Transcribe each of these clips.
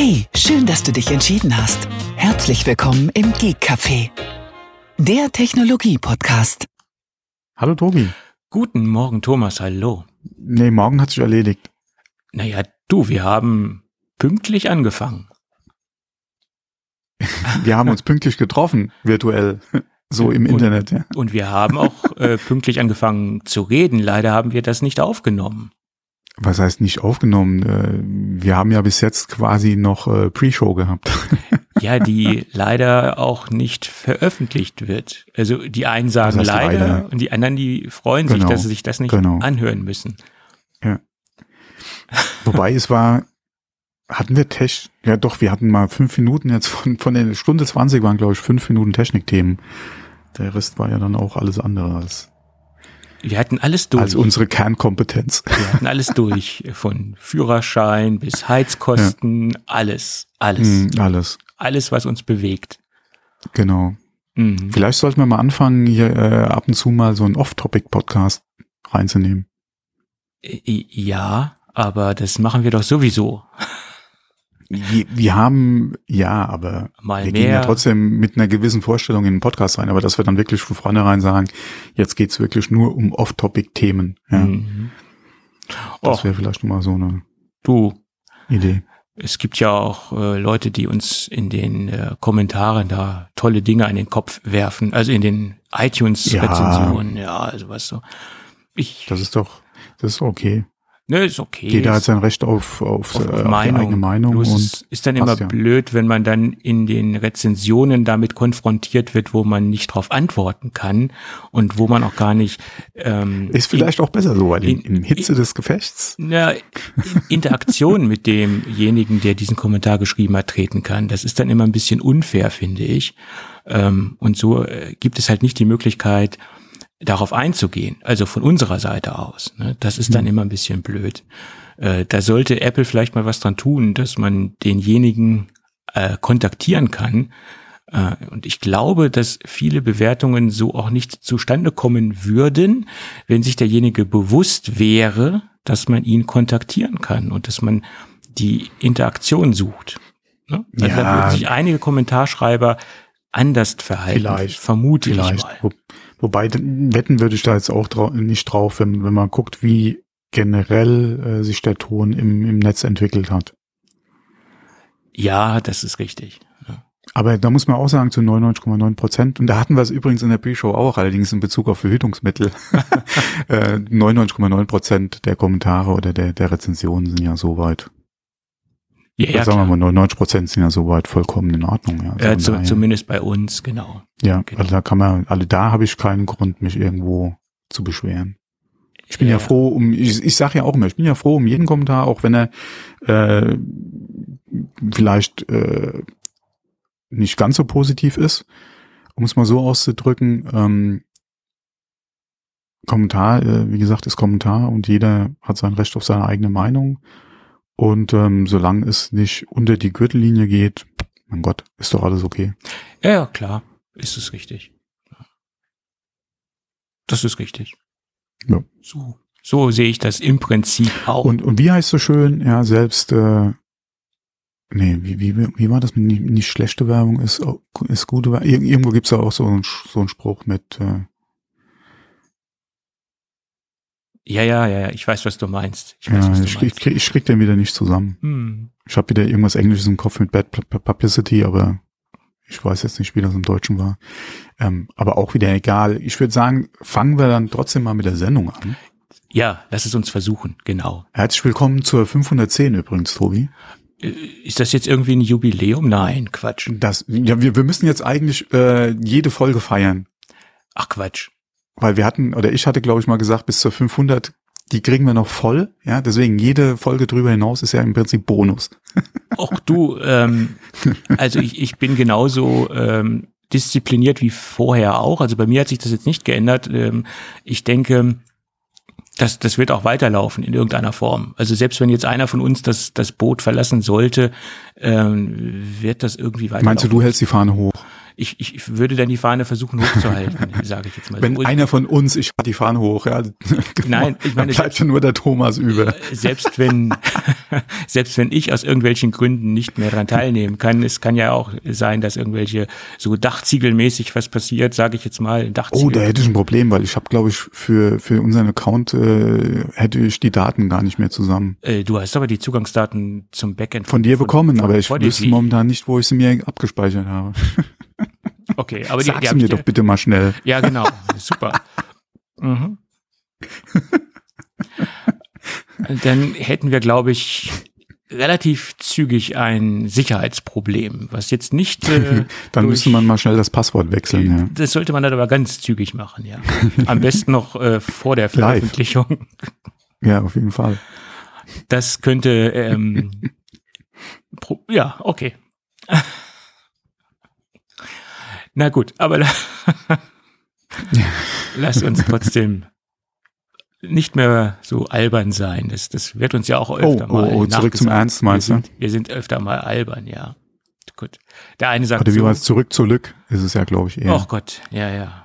Hey, schön, dass du dich entschieden hast. Herzlich willkommen im Geek Café, der Technologie-Podcast. Hallo Tobi. Guten Morgen Thomas, hallo. Nee, morgen hat sich erledigt. Naja, du, wir haben pünktlich angefangen. Wir haben uns pünktlich getroffen, virtuell, so im Internet. Ja. Und wir haben auch pünktlich angefangen zu reden. Leider haben wir das nicht aufgenommen. Was heißt nicht aufgenommen? Wir haben ja bis jetzt quasi noch Pre-Show gehabt. Ja, die leider auch nicht veröffentlicht wird. Also die einen sagen leider und die anderen, die freuen sich, dass sie sich das nicht anhören müssen. Ja. Wobei es war, hatten wir Technik, ja doch, wir hatten mal 5 Minuten jetzt von der Stunde 20 waren, glaube ich, 5 Minuten Technikthemen. Der Rest war ja dann auch alles andere als. Wir hatten alles durch. Als unsere Kernkompetenz. Wir hatten alles durch. Von Führerschein bis Heizkosten, ja. Alles. Alles, was uns bewegt. Genau. Mhm. Vielleicht sollten wir mal anfangen, hier ab und zu mal so einen Off-Topic-Podcast reinzunehmen. Ja, aber das machen wir doch sowieso. Wir haben, ja, aber mal wir mehr. Gehen ja trotzdem mit einer gewissen Vorstellung in den Podcast rein, aber dass wir dann wirklich von vornherein sagen, jetzt geht's wirklich nur um Off-Topic-Themen. Ja. Mhm. Das wäre vielleicht nochmal so eine Idee. Es gibt ja auch Leute, die uns in den Kommentaren da tolle Dinge an den Kopf werfen, also in den iTunes-Rezensionen, also was so. Das ist okay. Ne, ist okay. Jeder hat sein Recht auf Meinung. Eigene Meinung. Bloß und ist dann immer blöd, wenn man dann in den Rezensionen damit konfrontiert wird, wo man nicht drauf antworten kann und wo man auch gar nicht ist vielleicht auch besser so, weil in Hitze des Gefechts Interaktion mit demjenigen, der diesen Kommentar geschrieben hat, treten kann. Das ist dann immer ein bisschen unfair, finde ich. Und so gibt es halt nicht die Möglichkeit, darauf einzugehen, also von unserer Seite aus. Ne? Das ist dann immer ein bisschen blöd. Da sollte Apple vielleicht mal was dran tun, dass man denjenigen kontaktieren kann. Und ich glaube, dass viele Bewertungen so auch nicht zustande kommen würden, wenn sich derjenige bewusst wäre, dass man ihn kontaktieren kann und dass man die Interaktion sucht. Ne? Also da würden sich einige Kommentarschreiber anders verhalten, vermute ich mal. Wobei, wetten würde ich da jetzt auch nicht drauf, wenn man guckt, wie generell sich der Ton im Netz entwickelt hat. Ja, das ist richtig. Ja. Aber da muss man auch sagen, zu 99,9%, und da hatten wir es übrigens in der Pre-Show auch, allerdings in Bezug auf Verhütungsmittel, 99,9% der Kommentare oder der Rezensionen sind ja soweit. Ja, sagen wir mal, 99% sind ja soweit vollkommen in Ordnung. Ja. Also zumindest bei uns, genau. Ja, genau. Also da habe ich keinen Grund, mich irgendwo zu beschweren. Ich bin ja froh ich sage ja auch immer, ich bin ja froh um jeden Kommentar, auch wenn er vielleicht nicht ganz so positiv ist, um es mal so auszudrücken. Kommentar, wie gesagt, ist Kommentar und jeder hat sein Recht auf seine eigene Meinung. Und solange es nicht unter die Gürtellinie geht, mein Gott, ist doch alles okay. Ja, klar, ist es richtig. Das ist richtig. Ja. So sehe ich das im Prinzip auch. Und wie heißt so schön, ja, selbst wie war das? Nicht schlechte Werbung ist gute Werbung. Irgendwo gibt's da auch so einen Spruch mit Ja, ich weiß, was du meinst. Ich krieg den wieder nicht zusammen. Ich habe wieder irgendwas Englisches im Kopf mit Bad Publicity, aber ich weiß jetzt nicht, wie das im Deutschen war. Aber auch wieder egal. Ich würde sagen, fangen wir dann trotzdem mal mit der Sendung an. Ja, lass es uns versuchen, genau. Herzlich willkommen zur 510 übrigens, Tobi. Ist das jetzt irgendwie ein Jubiläum? Nein, Quatsch. Wir müssen jetzt eigentlich jede Folge feiern. Ach, Quatsch. Weil ich hatte, glaube ich, mal gesagt, bis zur 500, die kriegen wir noch voll. Ja, deswegen jede Folge drüber hinaus ist ja im Prinzip Bonus. Auch du, also ich bin genauso diszipliniert wie vorher auch. Also bei mir hat sich das jetzt nicht geändert. Ich denke, das wird auch weiterlaufen in irgendeiner Form. Also selbst wenn jetzt einer von uns das Boot verlassen sollte, wird das irgendwie weiterlaufen. Meinst du, du hältst die Fahne hoch? Ich würde dann die Fahne versuchen hochzuhalten, sage ich jetzt mal. Wenn so. Einer von uns, ich hatte die Fahne hoch, ja. Nein, ich meine, dann bleibt ja nur der Thomas über. Selbst wenn selbst wenn ich aus irgendwelchen Gründen nicht mehr daran teilnehmen kann, es kann ja auch sein, dass irgendwelche so dachziegelmäßig was passiert, sage ich jetzt mal. Oh, da hätte ich ein Problem, weil ich habe, glaube ich, für unseren Account hätte ich die Daten gar nicht mehr zusammen. Du hast aber die Zugangsdaten zum Backend von dir bekommen, aber ich wüsste momentan nicht, wo ich sie mir abgespeichert habe. Okay, aber die sag's mir doch bitte mal schnell. Ja, genau, super. Mhm. Dann hätten wir, glaube ich, relativ zügig ein Sicherheitsproblem, was jetzt nicht... dann müsste man mal schnell das Passwort wechseln. Ja. Das sollte man dann aber ganz zügig machen, ja. Am besten noch vor der Veröffentlichung. Ja, auf jeden Fall. Das könnte... ja, okay. Na gut, aber lass uns trotzdem nicht mehr so albern sein. Das wird uns ja auch öfter mal zurück zum Ernst, meinst du? Wir sind öfter mal albern, ja. Gut. Der eine sagt wie war es zurück zur Lück? Ist es ja, glaube ich, eher. Oh Gott, ja, ja.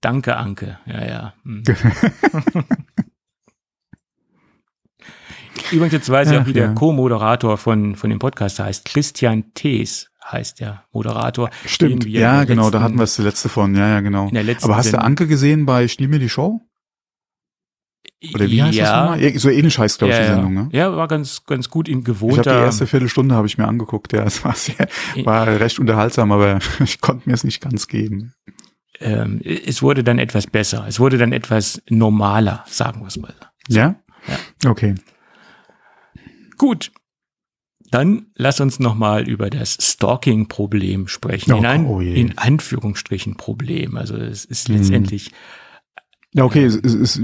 Danke, Anke. Ja, ja. Hm. Übrigens, jetzt weiß ich auch, wie der Co-Moderator von dem Podcast heißt. Christian Thees heißt der Moderator. Stimmt, ja, genau, da hatten wir es die letzte von. Ja, ja, genau. Aber hast du Anke gesehen bei Schniel mir die Show? Oder wie heißt das nochmal? So ähnlich heißt, glaube ich, die Sendung, ne? Ja, war ganz gut in gewohnter... Ich glaube, die erste Viertelstunde habe ich mir angeguckt, ja. Es war recht unterhaltsam, aber ich konnte mir es nicht ganz geben. Es wurde dann etwas besser. Es wurde dann etwas normaler, sagen wir es mal. So. Ja? Ja. Okay. Gut. Dann lass uns nochmal über das Stalking-Problem sprechen. In Anführungsstrichen Problem. Also es ist letztendlich... Ja, okay, es ist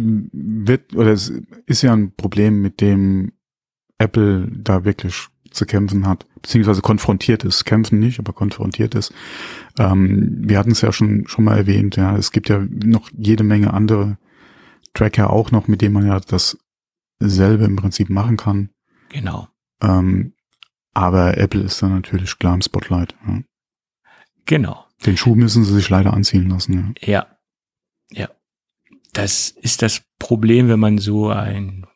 ja ein Problem, mit dem Apple da wirklich zu kämpfen hat, beziehungsweise konfrontiert ist, kämpfen nicht, aber konfrontiert ist. Wir hatten es ja schon mal erwähnt, ja, es gibt ja noch jede Menge andere Tracker auch noch, mit denen man ja dasselbe im Prinzip machen kann. Genau. Aber Apple ist da natürlich klar im Spotlight. Ja. Genau. Den Schuh müssen sie sich leider anziehen lassen. Ja, ja. Ja. Das ist das Problem, wenn man so ein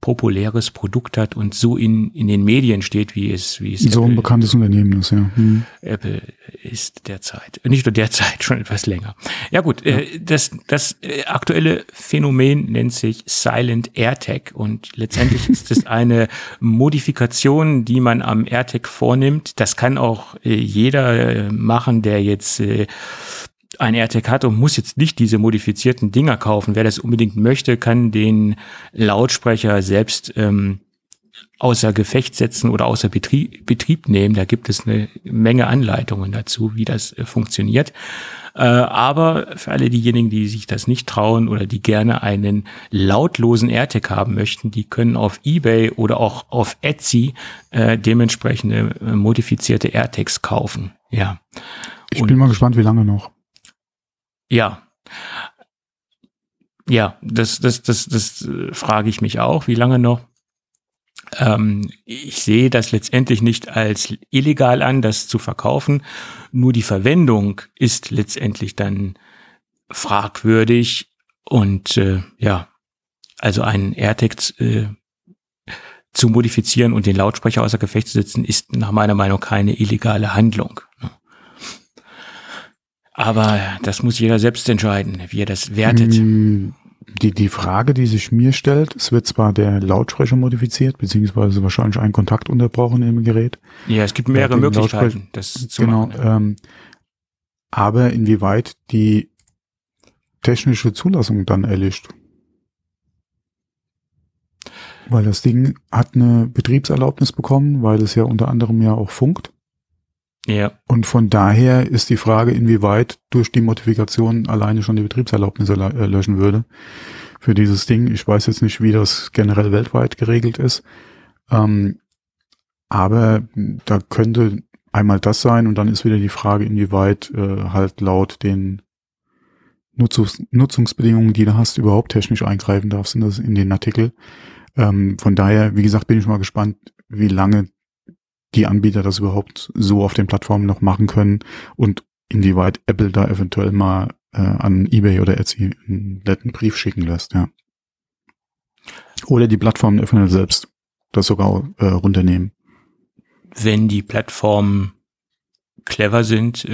populäres Produkt hat und so in den Medien steht, wie es so ein bekanntes Unternehmen ist, ja. Mhm. Apple ist derzeit, nicht nur derzeit, schon etwas länger. Ja gut, ja. Das aktuelle Phänomen nennt sich Silent AirTag und letztendlich ist es eine Modifikation, die man am AirTag vornimmt. Das kann auch jeder machen, der jetzt ein AirTag hat und muss jetzt nicht diese modifizierten Dinger kaufen. Wer das unbedingt möchte, kann den Lautsprecher selbst außer Gefecht setzen oder außer Betrieb nehmen. Da gibt es eine Menge Anleitungen dazu, wie das funktioniert. Aber für alle diejenigen, die sich das nicht trauen oder die gerne einen lautlosen AirTag haben möchten, die können auf eBay oder auch auf Etsy dementsprechende modifizierte AirTags kaufen. Ja. Ich bin mal gespannt, wie lange noch. Ja. Ja, das frage ich mich auch, wie lange noch. Ich sehe das letztendlich nicht als illegal an, das zu verkaufen. Nur die Verwendung ist letztendlich dann fragwürdig und also einen AirTag zu modifizieren und den Lautsprecher außer Gefecht zu setzen, ist nach meiner Meinung keine illegale Handlung. Aber das muss jeder selbst entscheiden, wie er das wertet. Die Frage, die sich mir stellt, es wird zwar der Lautsprecher modifiziert, beziehungsweise wahrscheinlich ein Kontakt unterbrochen im Gerät. Ja, es gibt mehrere Möglichkeiten, das zu machen. Genau. Aber inwieweit die technische Zulassung dann erlischt? Weil das Ding hat eine Betriebserlaubnis bekommen, weil es ja unter anderem ja auch funkt. Ja. Und von daher ist die Frage, inwieweit durch die Modifikation alleine schon die Betriebserlaubnis löschen würde für dieses Ding. Ich weiß jetzt nicht, wie das generell weltweit geregelt ist. Aber da könnte einmal das sein und dann ist wieder die Frage, inwieweit halt laut den Nutzungsbedingungen, die du hast, überhaupt technisch eingreifen darfst in den Artikel. Von daher, wie gesagt, bin ich mal gespannt, wie lange die Anbieter das überhaupt so auf den Plattformen noch machen können und inwieweit Apple da eventuell mal an eBay oder Etsy einen netten Brief schicken lässt, ja. Oder die Plattformen öffnen selbst. das sogar runternehmen. Wenn die Plattformen clever sind,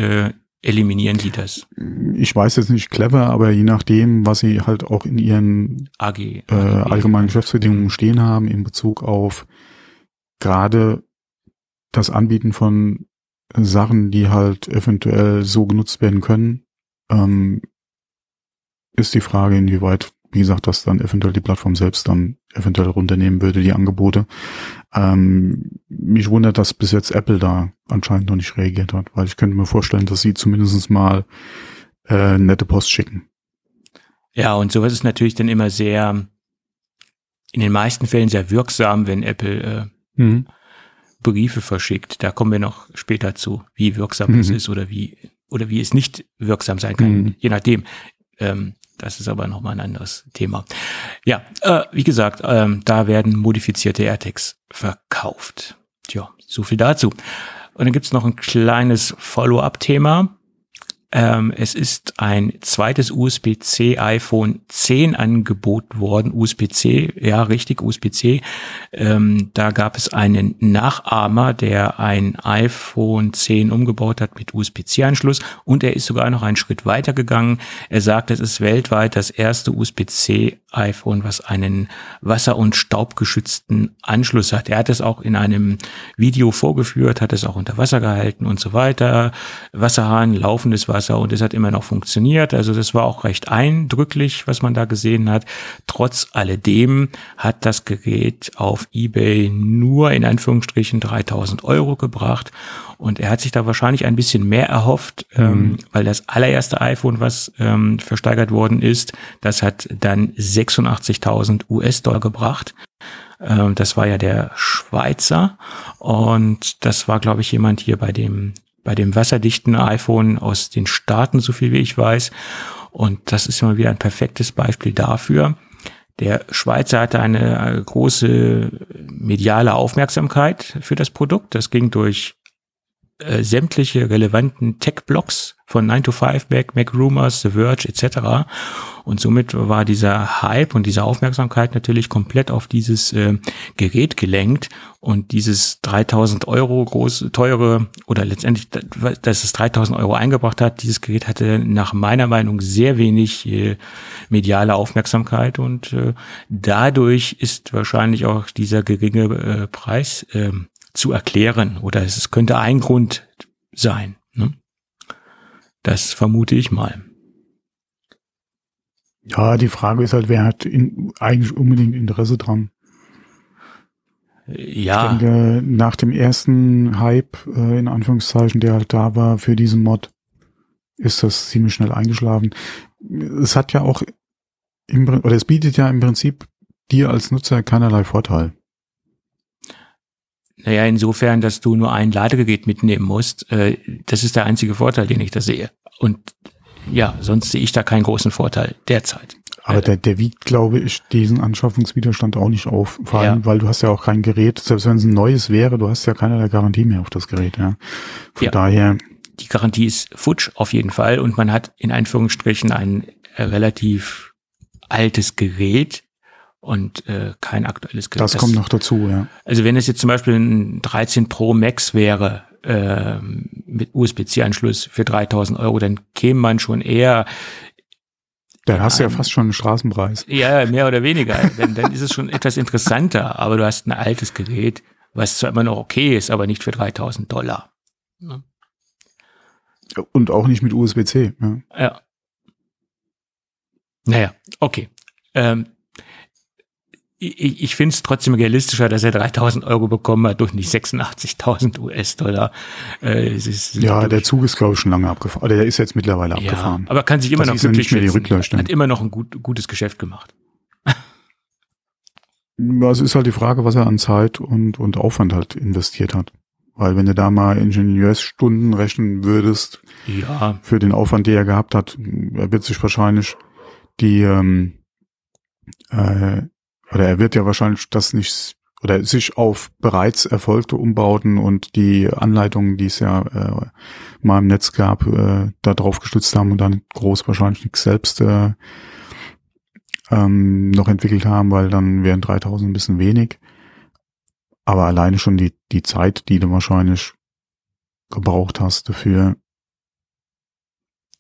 eliminieren die das? Ich weiß jetzt nicht clever, aber je nachdem, was sie halt auch in ihren AG. Allgemeinen Geschäftsbedingungen stehen haben in Bezug auf gerade das Anbieten von Sachen, die halt eventuell so genutzt werden können, ist die Frage, inwieweit, wie gesagt, das dann eventuell die Plattform selbst dann eventuell runternehmen würde, die Angebote. Mich wundert, dass bis jetzt Apple da anscheinend noch nicht reagiert hat, weil ich könnte mir vorstellen, dass sie zumindest mal nette Post schicken. Ja, und sowas ist natürlich dann immer sehr, in den meisten Fällen sehr wirksam, wenn Apple Briefe verschickt. Da kommen wir noch später zu, wie wirksam das ist oder wie es nicht wirksam sein kann, je nachdem. Das ist aber nochmal ein anderes Thema. Ja, wie gesagt, da werden modifizierte AirTags verkauft. Tja, so viel dazu. Und dann gibt's noch ein kleines Follow-up-Thema. Es ist ein zweites USB-C iPhone 10 angeboten worden. USB-C, ja richtig, USB-C. Da gab es einen Nachahmer, der ein iPhone 10 umgebaut hat mit USB-C-Anschluss, und er ist sogar noch einen Schritt weiter gegangen. Er sagt, es ist weltweit das erste USB-C iPhone, was einen wasser- und staubgeschützten Anschluss hat. Er hat es auch in einem Video vorgeführt, hat es auch unter Wasser gehalten und so weiter. Wasserhahn, laufendes Wasser. Und es hat immer noch funktioniert. Also das war auch recht eindrücklich, was man da gesehen hat. Trotz alledem hat das Gerät auf eBay nur in Anführungsstrichen 3.000 € gebracht. Und er hat sich da wahrscheinlich ein bisschen mehr erhofft, weil das allererste iPhone, was versteigert worden ist, das hat dann $86.000 gebracht. Das war ja der Schweizer. Und das war, glaube ich, jemand hier bei dem wasserdichten iPhone aus den Staaten, so viel wie ich weiß. Und das ist immer wieder ein perfektes Beispiel dafür. Der Schweizer hatte eine große mediale Aufmerksamkeit für das Produkt. Das ging durch sämtliche relevanten Tech-Blogs von 9 to 5 Mac, Mac Rumors, The Verge etc. Und somit war dieser Hype und diese Aufmerksamkeit natürlich komplett auf dieses Gerät gelenkt. Und dieses 3.000 € große, teure, oder letztendlich, dass es 3.000 € eingebracht hat, dieses Gerät hatte nach meiner Meinung sehr wenig mediale Aufmerksamkeit. Und dadurch ist wahrscheinlich auch dieser geringe Preis zu erklären, oder es könnte ein Grund sein. Ne? Das vermute ich mal. Ja, die Frage ist halt, wer hat eigentlich unbedingt Interesse dran? Ja. Ich denke, nach dem ersten Hype, in Anführungszeichen, der halt da war für diesen Mod, ist das ziemlich schnell eingeschlafen. Es hat ja auch, oder es bietet ja im Prinzip dir als Nutzer keinerlei Vorteil. Naja, insofern, dass du nur ein Ladegerät mitnehmen musst, das ist der einzige Vorteil, den ich da sehe. Und ja, sonst sehe ich da keinen großen Vorteil derzeit. Aber der wiegt, glaube ich, diesen Anschaffungswiderstand auch nicht auf, vor allem, weil du hast ja auch kein Gerät, selbst wenn es ein neues wäre, du hast ja keinerlei Garantie mehr auf das Gerät. Ja. Von daher... Die Garantie ist futsch auf jeden Fall, und man hat in Anführungsstrichen ein relativ altes Gerät, und kein aktuelles Gerät. Das kommt noch dazu, ja. Also wenn es jetzt zum Beispiel ein 13 Pro Max wäre, mit USB-C-Anschluss für 3.000 €, dann käme man schon eher... Da hast du ja fast schon einen Straßenpreis. Ja, mehr oder weniger. dann ist es schon etwas interessanter, aber du hast ein altes Gerät, was zwar immer noch okay ist, aber nicht für $3.000. Ne? Und auch nicht mit USB-C. Ne? Ja. Naja, okay. Ich finde es trotzdem realistischer, dass er 3.000 € bekommen hat und nicht $86.000. Ja, der Zug ist, glaube ich, schon lange abgefahren. Oder der ist jetzt mittlerweile abgefahren. Aber kann sich immer noch glücklich schätzen. Hat immer noch ein gutes Geschäft gemacht. Es ist halt die Frage, was er an Zeit und Aufwand halt investiert hat. Weil wenn du da mal Ingenieursstunden rechnen würdest, für den Aufwand, den er gehabt hat, er wird sich wahrscheinlich sich auf bereits erfolgte Umbauten und die Anleitungen, die es ja mal im Netz gab, da drauf gestützt haben und dann groß wahrscheinlich nichts selbst noch entwickelt haben, weil dann wären 3.000 ein bisschen wenig. Aber alleine schon die Zeit, die du wahrscheinlich gebraucht hast dafür.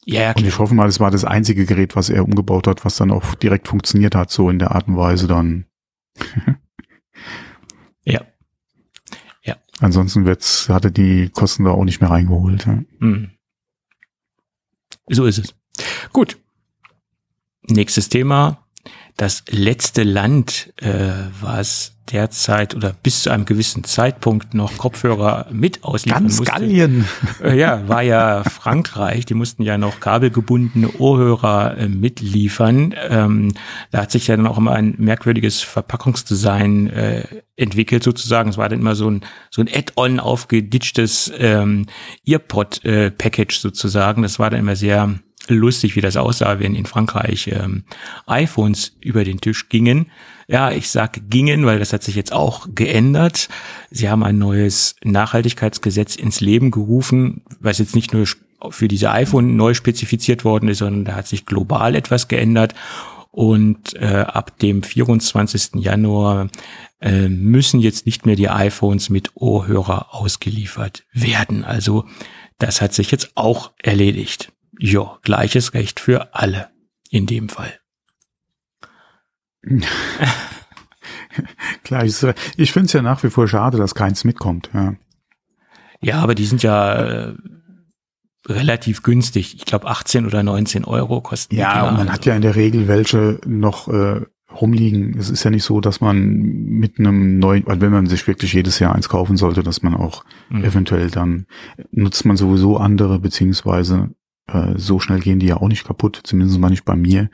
Ja, klar. Und ich hoffe mal, das war das einzige Gerät, was er umgebaut hat, was dann auch direkt funktioniert hat, so in der Art und Weise dann. Ja. Ja. Ansonsten hatte die Kosten da auch nicht mehr reingeholt. Ja. Mhm. So ist es. Gut. Nächstes Thema. Das letzte Land, was derzeit oder bis zu einem gewissen Zeitpunkt noch Kopfhörer mit ausliefern musste. Ganz Gallien. Ja, war ja Frankreich. Die mussten ja noch kabelgebundene Ohrhörer mitliefern. Da hat sich ja dann auch immer ein merkwürdiges Verpackungsdesign entwickelt sozusagen. Es war dann immer so ein Add-on aufgeditchtes Earpod-Package sozusagen. Das war dann immer sehr lustig, wie das aussah, wenn in Frankreich iPhones über den Tisch gingen. Ja, ich sage gingen, weil das hat sich jetzt auch geändert. Sie haben ein neues Nachhaltigkeitsgesetz ins Leben gerufen, was jetzt nicht nur für diese iPhone neu spezifiziert worden ist, sondern da hat sich global etwas geändert. Und ab dem 24. Januar müssen jetzt nicht mehr die iPhones mit Ohrhörer ausgeliefert werden. Also das hat sich jetzt auch erledigt. Ja, gleiches Recht für alle in dem Fall. Gleiches Recht. Ich finde es ja nach wie vor schade, dass keins mitkommt. Ja, ja, aber die sind ja relativ günstig. Ich glaube 18 oder 19 Euro kosten die. Ja, und man hat ja in der Regel welche noch rumliegen. Es ist ja nicht so, dass man mit einem neuen, wenn man sich wirklich jedes Jahr eins kaufen sollte, dass man auch eventuell dann nutzt man sowieso andere, beziehungsweise so schnell gehen die ja auch nicht kaputt, zumindest mal nicht bei mir.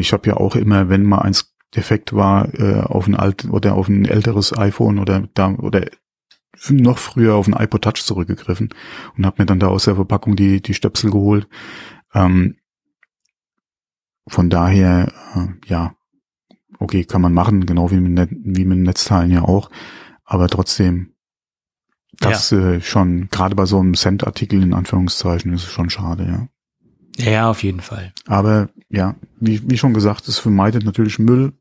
Ich habe ja auch immer, wenn mal eins defekt war, auf ein alt oder auf ein älteres iPhone oder noch früher auf ein iPod Touch zurückgegriffen und habe mir dann da aus der Verpackung die Stöpsel geholt. Von daher, ja, okay, kann man machen, genau wie mit Netzteilen ja auch, aber trotzdem. Das schon, gerade bei so einem Cent-Artikel in Anführungszeichen, ist es schon schade, ja. Ja, auf jeden Fall. Aber ja, wie schon gesagt, es vermeidet natürlich Müll,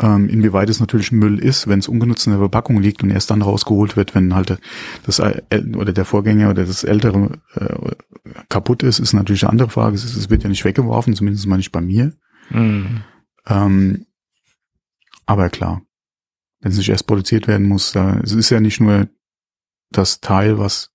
inwieweit es natürlich Müll ist, wenn es ungenutzt in der Verpackung liegt und erst dann rausgeholt wird, wenn halt das oder der Vorgänger oder das Ältere kaputt ist natürlich eine andere Frage. Es wird ja nicht weggeworfen, zumindest mal nicht bei mir. Mhm. Aber klar, wenn es nicht erst produziert werden muss, es ist ja nicht nur das Teil, was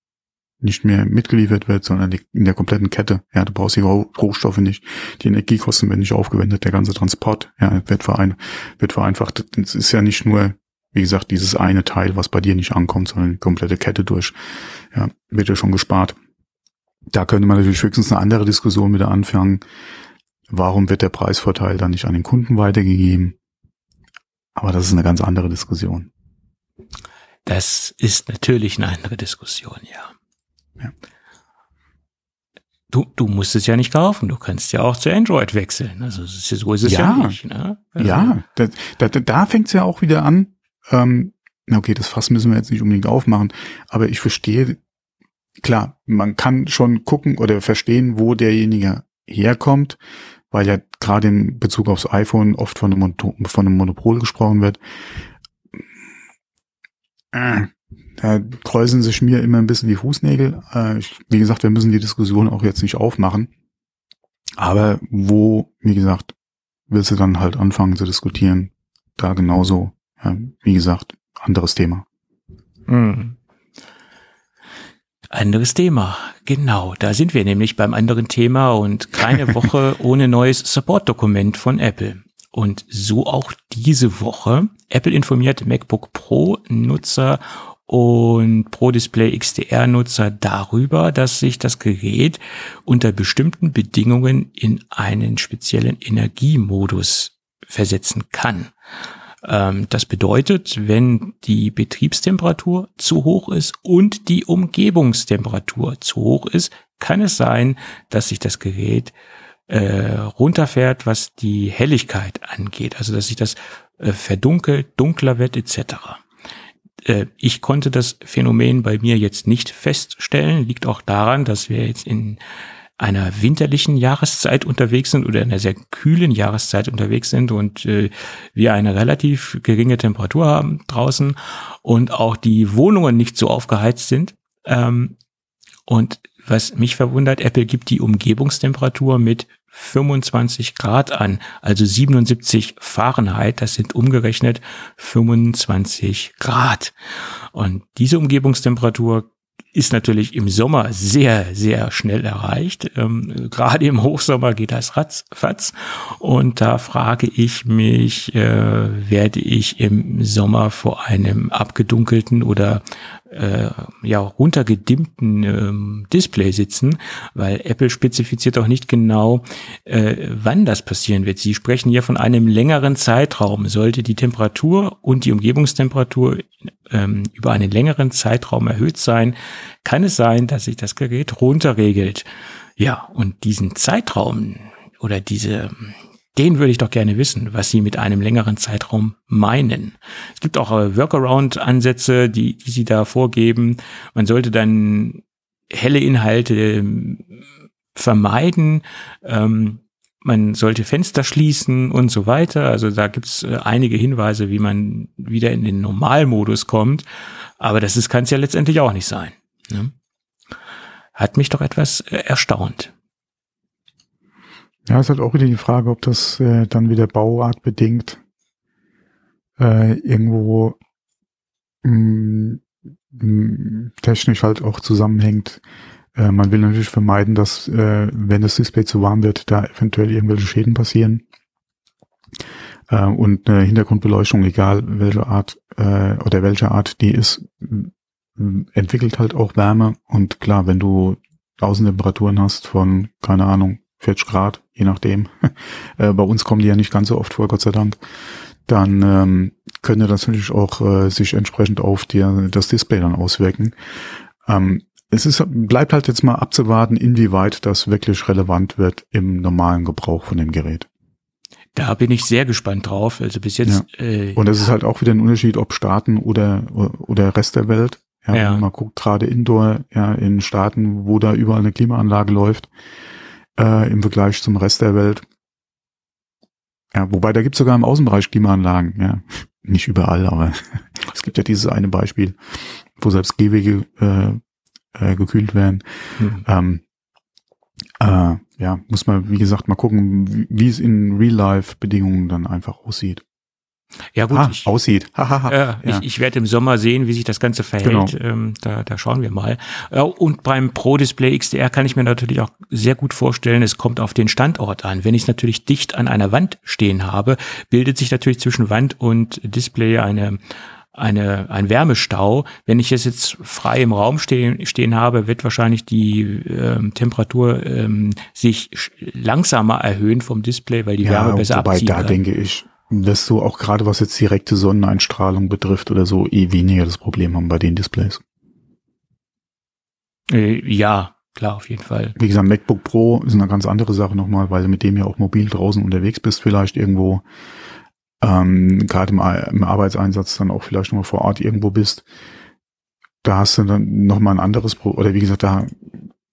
nicht mehr mitgeliefert wird, sondern in der kompletten Kette. Ja, du brauchst die Rohstoffe nicht, die Energiekosten werden nicht aufgewendet, der ganze Transport wird vereinfacht. Es ist ja nicht nur, wie gesagt, dieses eine Teil, was bei dir nicht ankommt, sondern die komplette Kette wird ja schon gespart. Da könnte man natürlich höchstens eine andere Diskussion wieder anfangen. Warum wird der Preisvorteil dann nicht an den Kunden weitergegeben? Aber das ist eine ganz andere Diskussion. Das ist natürlich eine andere Diskussion, ja. Du musst es ja nicht kaufen, du kannst ja auch zu Android wechseln. Also so ist es ja nicht. Ne? Also ja, da fängt es ja auch wieder an. Okay, das Fass müssen wir jetzt nicht unbedingt aufmachen, aber ich verstehe, klar, man kann schon gucken oder verstehen, wo derjenige herkommt, weil ja gerade in Bezug aufs iPhone oft von einem Monopol gesprochen wird. Da kreuzen sich mir immer ein bisschen die Fußnägel. Wie gesagt, wir müssen die Diskussion auch jetzt nicht aufmachen. Aber wie gesagt, willst du dann halt anfangen zu diskutieren? Da genauso, wie gesagt, anderes Thema. Mhm. Anderes Thema, genau. Da sind wir nämlich beim anderen Thema und keine Woche ohne neues Support-Dokument von Apple. Und so auch diese Woche. Apple informiert MacBook Pro-Nutzer und Pro Display XDR-Nutzer darüber, dass sich das Gerät unter bestimmten Bedingungen in einen speziellen Energiemodus versetzen kann. Das bedeutet, wenn die Betriebstemperatur zu hoch ist und die Umgebungstemperatur zu hoch ist, kann es sein, dass sich das Gerät runterfährt, was die Helligkeit angeht, also dass sich das verdunkelt, dunkler wird etc. Ich konnte das Phänomen bei mir jetzt nicht feststellen, liegt auch daran, dass wir jetzt in einer winterlichen Jahreszeit unterwegs sind oder in einer sehr kühlen Jahreszeit unterwegs sind und wir eine relativ geringe Temperatur haben draußen und auch die Wohnungen nicht so aufgeheizt sind. Und was mich verwundert, Apple gibt die Umgebungstemperatur mit 25 Grad an, also 77 Fahrenheit, das sind umgerechnet 25 Grad. Und diese Umgebungstemperatur ist natürlich im Sommer sehr, sehr schnell erreicht. Gerade im Hochsommer geht das ratzfatz. Und da frage ich mich, werde ich im Sommer vor einem abgedunkelten oder runtergedimmten Display sitzen, weil Apple spezifiziert auch nicht genau, wann das passieren wird. Sie sprechen hier von einem längeren Zeitraum. Sollte die Temperatur und die Umgebungstemperatur über einen längeren Zeitraum erhöht sein, kann es sein, dass sich das Gerät runterregelt. Ja, und diesen Zeitraum oder den würde ich doch gerne wissen, was Sie mit einem längeren Zeitraum meinen. Es gibt auch Workaround-Ansätze, die Sie da vorgeben. Man sollte dann helle Inhalte vermeiden. Man sollte Fenster schließen und so weiter. Also da gibt's einige Hinweise, wie man wieder in den Normalmodus kommt. Aber das kann es ja letztendlich auch nicht sein. Ne? Hat mich doch etwas erstaunt. Ja, ist halt auch wieder die Frage, ob das dann wieder Bauart bedingt irgendwo technisch halt auch zusammenhängt. Man will natürlich vermeiden, dass wenn das Display zu warm wird, da eventuell irgendwelche Schäden passieren. Und eine Hintergrundbeleuchtung, egal welche Art die ist, entwickelt halt auch Wärme. Und klar, wenn du Außentemperaturen hast von, keine Ahnung, 40 Grad, je nachdem. Bei uns kommen die ja nicht ganz so oft vor, Gott sei Dank. Dann könnte das natürlich auch sich entsprechend auf das Display dann auswirken. Bleibt halt jetzt mal abzuwarten, inwieweit das wirklich relevant wird im normalen Gebrauch von dem Gerät. Da bin ich sehr gespannt drauf. Also bis jetzt. Ja. Und es ist halt auch wieder ein Unterschied, ob Staaten oder Rest der Welt. Ja, ja. Man guckt gerade Indoor, ja, in Staaten, wo da überall eine Klimaanlage läuft. Im Vergleich zum Rest der Welt. Ja, wobei, da gibt es sogar im Außenbereich Klimaanlagen. Ja, nicht überall, aber es gibt ja dieses eine Beispiel, wo selbst Gehwege gekühlt werden. Mhm. Muss man, wie gesagt, mal gucken, wie es in Real-Life-Bedingungen dann einfach aussieht. Ja gut, aussieht. Ich werde im Sommer sehen, wie sich das Ganze verhält. Genau. Da schauen wir mal. Und beim Pro Display XDR kann ich mir natürlich auch sehr gut vorstellen, es kommt auf den Standort an. Wenn ich es natürlich dicht an einer Wand stehen habe, bildet sich natürlich zwischen Wand und Display ein Wärmestau. Wenn ich es jetzt frei im Raum stehen habe, wird wahrscheinlich die Temperatur sich langsamer erhöhen vom Display, weil die Wärme besser abziehen kann. Denke ich, dass du auch gerade, was jetzt direkte Sonneneinstrahlung betrifft oder so, weniger das Problem haben bei den Displays. Ja, klar, auf jeden Fall. Wie gesagt, MacBook Pro ist eine ganz andere Sache nochmal, weil du mit dem ja auch mobil draußen unterwegs bist, vielleicht irgendwo, gerade im Arbeitseinsatz dann auch vielleicht nochmal vor Ort irgendwo bist. Da hast du dann nochmal ein anderes Problem, oder wie gesagt, da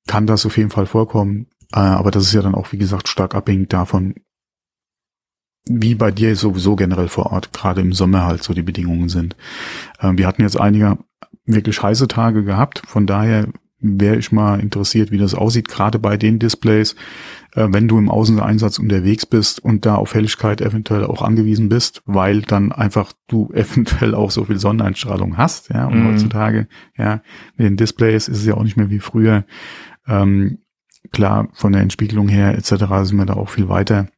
kann das auf jeden Fall vorkommen, aber das ist ja dann auch, wie gesagt, stark abhängig davon, wie bei dir sowieso generell vor Ort, gerade im Sommer halt so die Bedingungen sind. Wir hatten jetzt einige wirklich heiße Tage gehabt, von daher wäre ich mal interessiert, wie das aussieht, gerade bei den Displays, wenn du im Außeneinsatz unterwegs bist und da auf Helligkeit eventuell auch angewiesen bist, weil dann einfach du eventuell auch so viel Sonneneinstrahlung hast, ja, und heutzutage, ja, mit den Displays ist es ja auch nicht mehr wie früher. Klar, von der Entspiegelung her etc. sind wir da auch viel weiter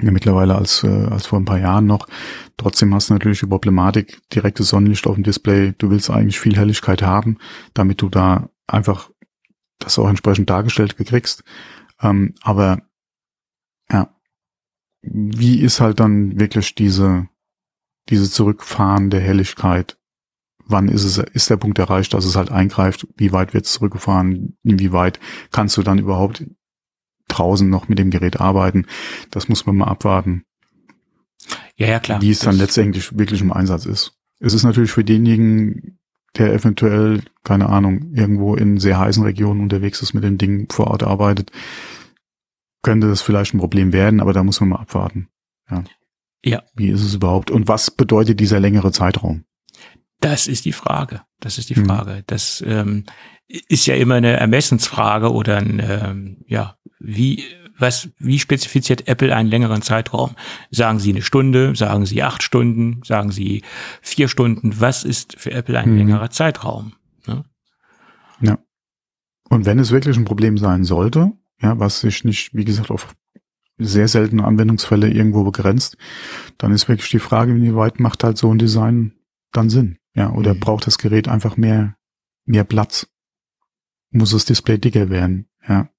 mittlerweile als vor ein paar Jahren noch. Trotzdem hast du natürlich die Problematik, direktes Sonnenlicht auf dem Display. Du willst eigentlich viel Helligkeit haben, damit du da einfach das auch entsprechend dargestellt gekriegst. Aber ja, wie ist halt dann wirklich diese Zurückfahren der Helligkeit? Wann ist der Punkt erreicht, dass es halt eingreift? Wie weit wird es zurückgefahren? Inwieweit kannst du dann überhaupt draußen noch mit dem Gerät arbeiten? Das muss man mal abwarten. Ja, klar. Wie es dann letztendlich wirklich im Einsatz ist. Es ist natürlich für denjenigen, der eventuell, keine Ahnung, irgendwo in sehr heißen Regionen unterwegs ist, mit dem Ding vor Ort arbeitet, könnte das vielleicht ein Problem werden, aber da muss man mal abwarten. Ja. Ja. Wie ist es überhaupt? Und was bedeutet dieser längere Zeitraum? Das ist die Frage. Das ist die Frage. Mhm. Das ist ja immer eine Ermessensfrage oder ein, wie spezifiziert Apple einen längeren Zeitraum? Sagen Sie eine Stunde? Sagen Sie 8 Stunden? Sagen Sie 4 Stunden? Was ist für Apple ein längerer Zeitraum? Ne? Ja. Und wenn es wirklich ein Problem sein sollte, ja, was sich nicht, wie gesagt, auf sehr seltene Anwendungsfälle irgendwo begrenzt, dann ist wirklich die Frage, inwieweit macht halt so ein Design dann Sinn? Ja, oder braucht das Gerät einfach mehr Platz? Muss das Display dicker werden? Ja.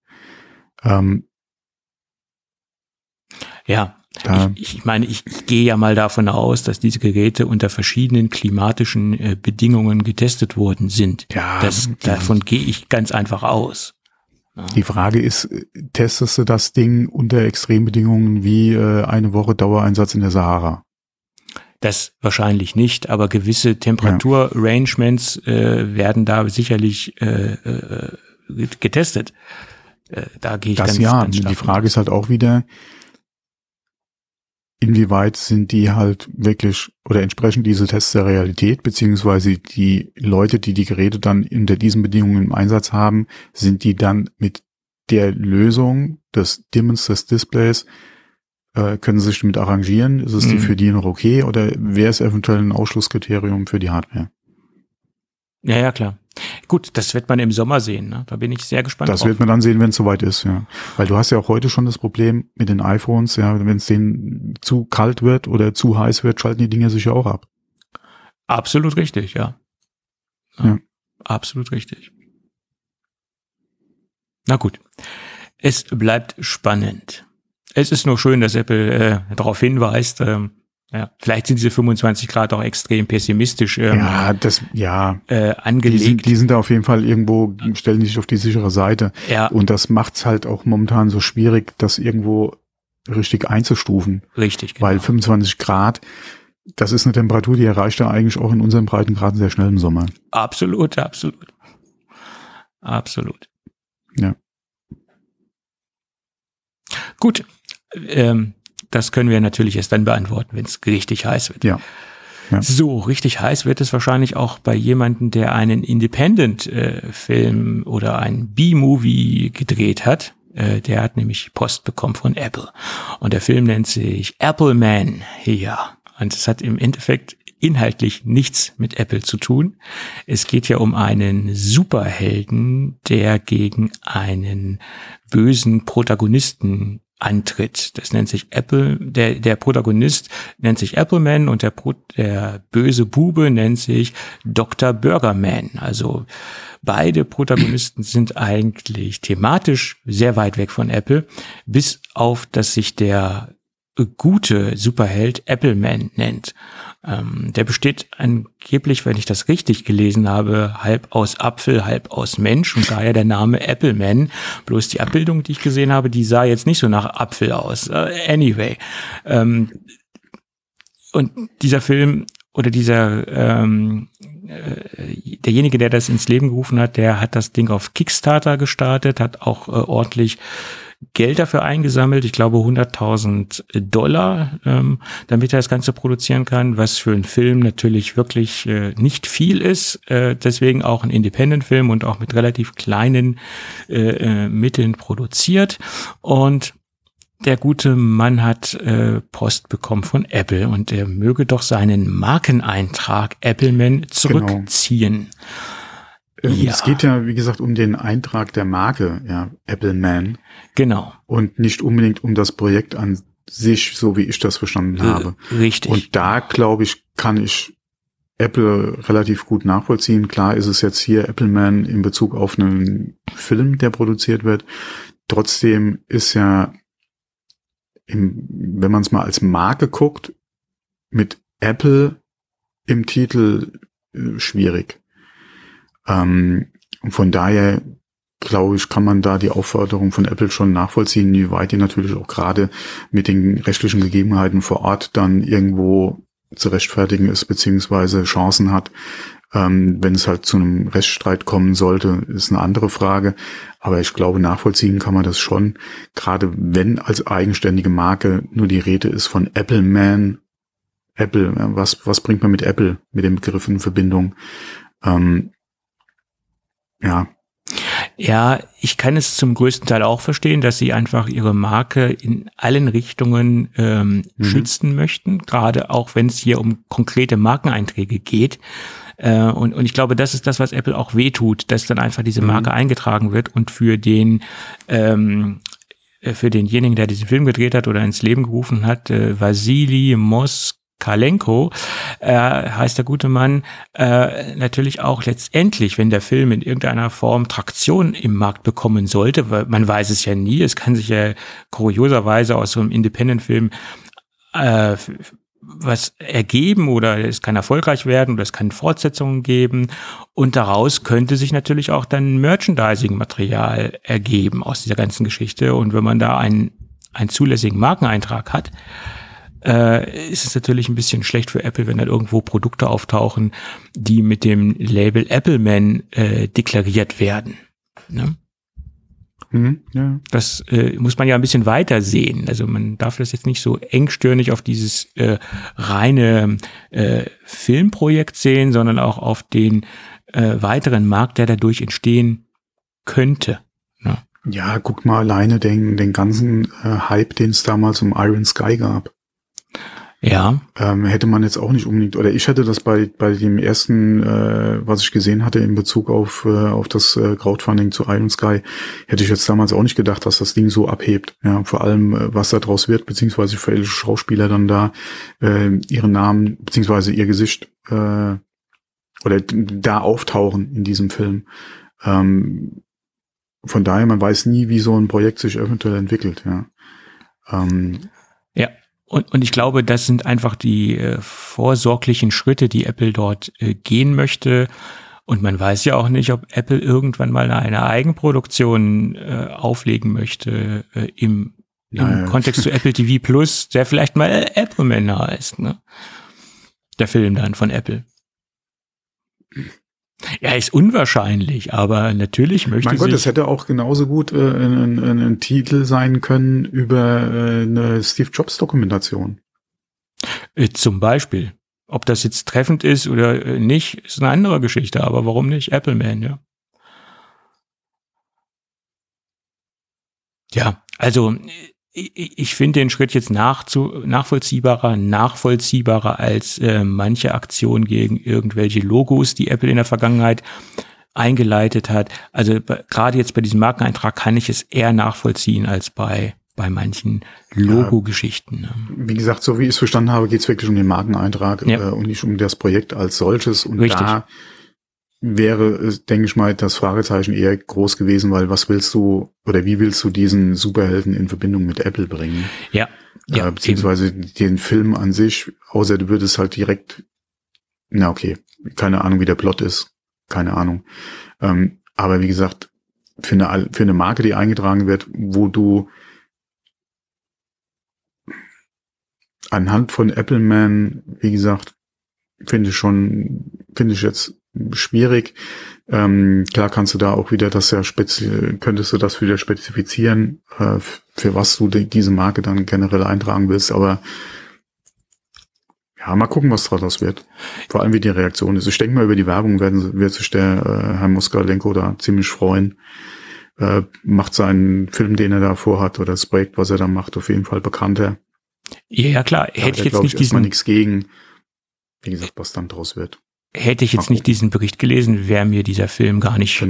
Ich gehe ja mal davon aus, dass diese Geräte unter verschiedenen klimatischen Bedingungen getestet worden sind. Ja, davon gehe ich ganz einfach aus. Die Frage ist, testest du das Ding unter Extrembedingungen wie eine Woche Dauereinsatz in der Sahara? Das wahrscheinlich nicht, aber gewisse Temperaturarrangements werden da sicherlich getestet. Da gehe ich ganz stark mit. Die Frage ist halt auch wieder, inwieweit sind die halt wirklich oder entsprechen diese Tests der Realität, beziehungsweise die Leute, die die Geräte dann unter diesen Bedingungen im Einsatz haben, sind die dann mit der Lösung des Dimmens des Displays, können sie sich damit arrangieren? Ist es die für die noch okay oder wäre es eventuell ein Ausschlusskriterium für die Hardware? Ja, klar. Gut, das wird man im Sommer sehen, ne? Da bin ich sehr gespannt drauf. Das wird man dann sehen, wenn es soweit ist, ja. Weil du hast ja auch heute schon das Problem mit den iPhones, ja, wenn es denen zu kalt wird oder zu heiß wird, schalten die Dinger sich ja auch ab. Absolut richtig, ja. Absolut richtig. Na gut, es bleibt spannend. Es ist nur schön, dass Apple darauf hinweist, ja, vielleicht sind diese 25 Grad auch extrem pessimistisch angelegt. Die sind da auf jeden Fall irgendwo, stellen die sich auf die sichere Seite. Ja. Und das macht's halt auch momentan so schwierig, das irgendwo richtig einzustufen. Richtig, genau. Weil 25 Grad, das ist eine Temperatur, die erreicht ja eigentlich auch in unseren Breitengraden sehr schnell im Sommer. Absolut. Ja. Gut. Das können wir natürlich erst dann beantworten, wenn es richtig heiß wird. Ja. So, richtig heiß wird es wahrscheinlich auch bei jemandem, der einen Independent-Film oder einen B-Movie gedreht hat. Der hat nämlich Post bekommen von Apple. Und der Film nennt sich Appleman. Ja, und es hat im Endeffekt inhaltlich nichts mit Apple zu tun. Es geht ja um einen Superhelden, der gegen einen bösen Protagonisten antritt. Das nennt sich Apple, der Protagonist nennt sich Appleman und der böse Bube nennt sich Dr. Burgerman. Also beide Protagonisten sind eigentlich thematisch sehr weit weg von Apple, bis auf, dass sich der gute Superheld Appleman nennt. Der besteht angeblich, wenn ich das richtig gelesen habe, halb aus Apfel, halb aus Mensch und daher der Name Appleman. Bloß die Abbildung, die ich gesehen habe, die sah jetzt nicht so nach Apfel aus. Anyway. Und dieser Film oder derjenige, der das ins Leben gerufen hat, der hat das Ding auf Kickstarter gestartet, hat auch ordentlich Geld dafür eingesammelt, ich glaube $100.000, damit er das Ganze produzieren kann, was für einen Film natürlich wirklich nicht viel ist, deswegen auch ein Independent-Film und auch mit relativ kleinen Mitteln produziert. Und der gute Mann hat Post bekommen von Apple und er möge doch seinen Markeneintrag Appleman zurückziehen. Genau. Es geht ja, wie gesagt, um den Eintrag der Marke, ja, Appleman. Genau. Und nicht unbedingt um das Projekt an sich, so wie ich das verstanden habe. Richtig. Und da, glaube ich, kann ich Apple relativ gut nachvollziehen. Klar ist es jetzt hier Appleman in Bezug auf einen Film, der produziert wird. Trotzdem ist ja, wenn man es mal als Marke guckt, mit Apple im Titel schwierig. Und von daher, glaube ich, kann man da die Aufforderung von Apple schon nachvollziehen, wie weit die natürlich auch gerade mit den rechtlichen Gegebenheiten vor Ort dann irgendwo zu rechtfertigen ist, beziehungsweise Chancen hat. Wenn es halt zu einem Rechtsstreit kommen sollte, ist eine andere Frage. Aber ich glaube, nachvollziehen kann man das schon. Gerade wenn als eigenständige Marke nur die Rede ist von Appleman. Apple, was bringt man mit Apple, mit dem Begriff in Verbindung? Ja, ich kann es zum größten Teil auch verstehen, dass sie einfach ihre Marke in allen Richtungen schützen möchten, gerade auch wenn es hier um konkrete Markeneinträge geht. Und ich glaube, das ist das, was Apple auch wehtut, dass dann einfach diese Marke eingetragen wird und für denjenigen, der diesen Film gedreht hat oder ins Leben gerufen hat, Vasili Moskarlenko, heißt der gute Mann, natürlich auch letztendlich, wenn der Film in irgendeiner Form Traktion im Markt bekommen sollte, weil man weiß es ja nie, es kann sich ja kurioserweise aus so einem Independent-Film was ergeben oder es kann erfolgreich werden oder es kann Fortsetzungen geben und daraus könnte sich natürlich auch dann Merchandising-Material ergeben aus dieser ganzen Geschichte und wenn man da einen zulässigen Markeneintrag hat, ist es natürlich ein bisschen schlecht für Apple, wenn dann irgendwo Produkte auftauchen, die mit dem Label Appleman deklariert werden. Ne? Ja. Das muss man ja ein bisschen weiter sehen. Also man darf das jetzt nicht so engstirnig auf dieses reine Filmprojekt sehen, sondern auch auf den weiteren Markt, der dadurch entstehen könnte. Ne? Ja, guck mal alleine den ganzen Hype, den es damals um Iron Sky gab. Ja. Hätte man jetzt auch nicht unbedingt, oder ich hätte das bei dem ersten, was ich gesehen hatte in Bezug auf das Crowdfunding zu Iron Sky, hätte ich jetzt damals auch nicht gedacht, dass das Ding so abhebt. Ja, vor allem, was da draus wird, beziehungsweise für ältere Schauspieler dann da ihren Namen, beziehungsweise ihr Gesicht oder da auftauchen in diesem Film. Von daher, man weiß nie, wie so ein Projekt sich eventuell entwickelt. Ja. Ja. Und ich glaube, das sind einfach die vorsorglichen Schritte, die Apple dort gehen möchte. Und man weiß ja auch nicht, ob Apple irgendwann mal eine Eigenproduktion auflegen möchte im Kontext zu Apple TV Plus, der vielleicht mal Appleman heißt, ne? Der Film dann von Apple. Ja, ist unwahrscheinlich, aber natürlich möchte ich. Mein Gott, das hätte auch genauso gut ein Titel sein können über eine Steve Jobs Dokumentation. Zum Beispiel. Ob das jetzt treffend ist oder nicht, ist eine andere Geschichte, aber warum nicht? Appleman, ja. Ja, also ich finde den Schritt jetzt nachvollziehbarer als manche Aktion gegen irgendwelche Logos, die Apple in der Vergangenheit eingeleitet hat. Also gerade jetzt bei diesem Markeneintrag kann ich es eher nachvollziehen als bei manchen Logo-Geschichten. Ja, wie gesagt, so wie ich es verstanden habe, geht es wirklich um den Markeneintrag und nicht um das Projekt als solches. Und richtig. Da wäre, denke ich mal, das Fragezeichen eher groß gewesen, weil was willst du oder wie willst du diesen Superhelden in Verbindung mit Apple bringen? Ja, beziehungsweise eben. Den Film an sich, außer du würdest halt direkt, keine Ahnung, wie der Plot ist, keine Ahnung. Aber wie gesagt, für eine Marke, die eingetragen wird, wo du anhand von Appleman, wie gesagt, finde ich jetzt schwierig. Klar kannst du da auch wieder könntest du das wieder spezifizieren, für was du diese Marke dann generell eintragen willst, aber ja, mal gucken, was daraus wird. Vor allem, wie die Reaktion ist. Ich denke mal, über die Werbung wird sich der Herr Moskarlenko da ziemlich freuen. Macht seinen Film, den er da vorhat, oder das Projekt, was er da macht, auf jeden Fall bekannter. Ja, klar. Hätte ich jetzt nicht diesen... nichts gegen. Wie gesagt, was dann draus wird. Hätte ich jetzt nicht diesen Bericht gelesen, wäre mir dieser Film gar nicht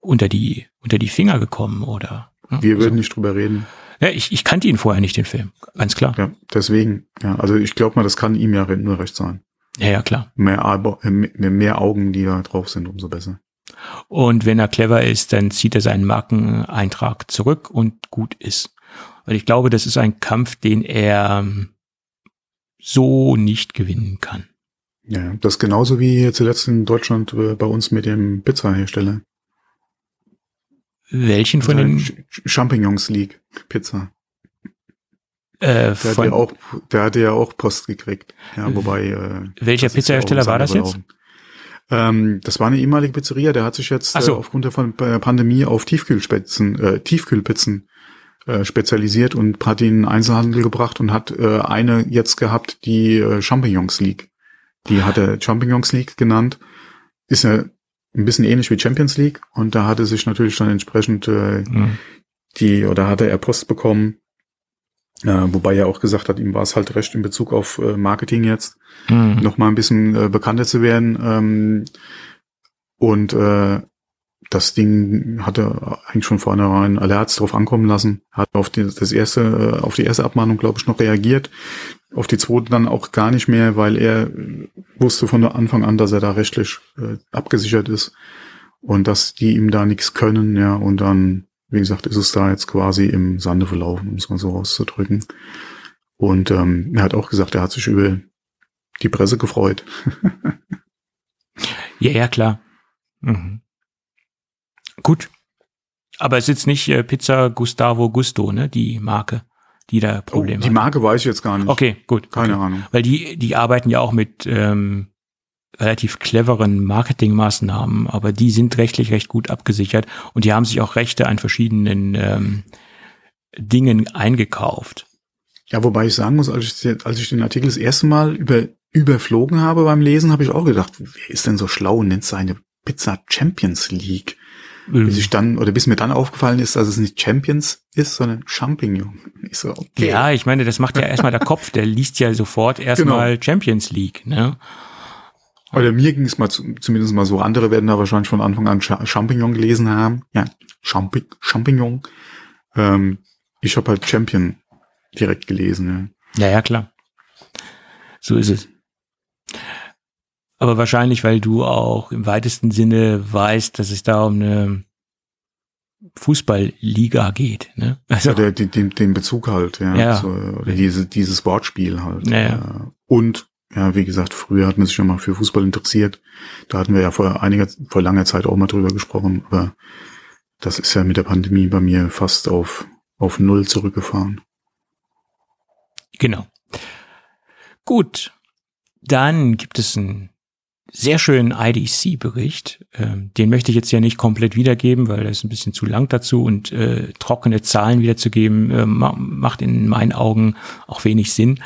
unter die Finger gekommen, oder? Ne? Wir würden nicht drüber reden. Ja, ich kannte ihn vorher nicht, den Film, ganz klar. Ja, deswegen. Ja, also ich glaube mal, das kann ihm ja nur recht sein. Ja, klar. Mehr Augen, die da drauf sind, umso besser. Und wenn er clever ist, dann zieht er seinen Markeneintrag zurück und gut ist. Weil ich glaube, das ist ein Kampf, den er so nicht gewinnen kann. Ja, das ist genauso wie zuletzt in Deutschland bei uns mit dem Pizza-Hersteller. Welchen von den? Champignons League Pizza. Der hatte ja auch Post gekriegt. Ja, wobei, welcher Pizzahersteller war das jetzt? Das war eine ehemalige Pizzeria, der hat sich jetzt aufgrund der Pandemie auf Tiefkühlpizzen spezialisiert und hat die in den Einzelhandel gebracht und hat eine jetzt gehabt, die Champignons League. Die hat er Champignons League genannt. Ist ja ein bisschen ähnlich wie Champions League und da hatte sich natürlich dann entsprechend hatte er Post bekommen, wobei er auch gesagt hat, ihm war es halt recht in Bezug auf Marketing jetzt nochmal ein bisschen bekannter zu werden das Ding hatte eigentlich schon vornherein alle Herz drauf ankommen lassen, hat auf die erste Abmahnung, glaube ich, noch reagiert, auf die zweite dann auch gar nicht mehr, weil er wusste von Anfang an, dass er da rechtlich abgesichert ist und dass die ihm da nichts können, ja, und dann, wie gesagt, ist es da jetzt quasi im Sande verlaufen, um es mal so auszudrücken. Und er hat auch gesagt, er hat sich über die Presse gefreut. ja, klar. Mhm. Gut. Aber es ist jetzt nicht Pizza Gustavo Gusto, ne? Die Marke, die da Probleme hat. Die Marke weiß ich jetzt gar nicht. Okay, gut. Keine Ahnung. Weil die arbeiten ja auch mit relativ cleveren Marketingmaßnahmen, aber die sind rechtlich recht gut abgesichert und die haben sich auch Rechte an verschiedenen Dingen eingekauft. Ja, wobei ich sagen muss, als ich den Artikel das erste Mal überflogen habe beim Lesen, habe ich auch gedacht, wer ist denn so schlau und nennt seine Pizza Champions League? Bis mir dann aufgefallen ist, dass es nicht Champions ist, sondern Champignon. Ich so, okay. Ja, ich meine, das macht ja erstmal der Kopf, der liest ja sofort erstmal genau. Champions League, ne? Oder mir ging es mal zumindest mal so, andere werden da wahrscheinlich von Anfang an Champignon gelesen haben. Ja, Champignon. Ich habe halt Champion direkt gelesen. Ja. Ja, klar. So ist es. Aber wahrscheinlich, weil du auch im weitesten Sinne weißt, dass es da um eine Fußballliga geht. Ne? Also ja, den Bezug halt. Ja. So, oder dieses Wortspiel halt. Ja. Und ja, wie gesagt, früher hat man sich ja mal für Fußball interessiert. Da hatten wir ja vor langer Zeit auch mal drüber gesprochen. Aber das ist ja mit der Pandemie bei mir fast auf Null zurückgefahren. Genau. Gut. Dann gibt es einen sehr schönen IDC-Bericht. Den möchte ich jetzt ja nicht komplett wiedergeben, weil das ist ein bisschen zu lang dazu und trockene Zahlen wiederzugeben macht in meinen Augen auch wenig Sinn.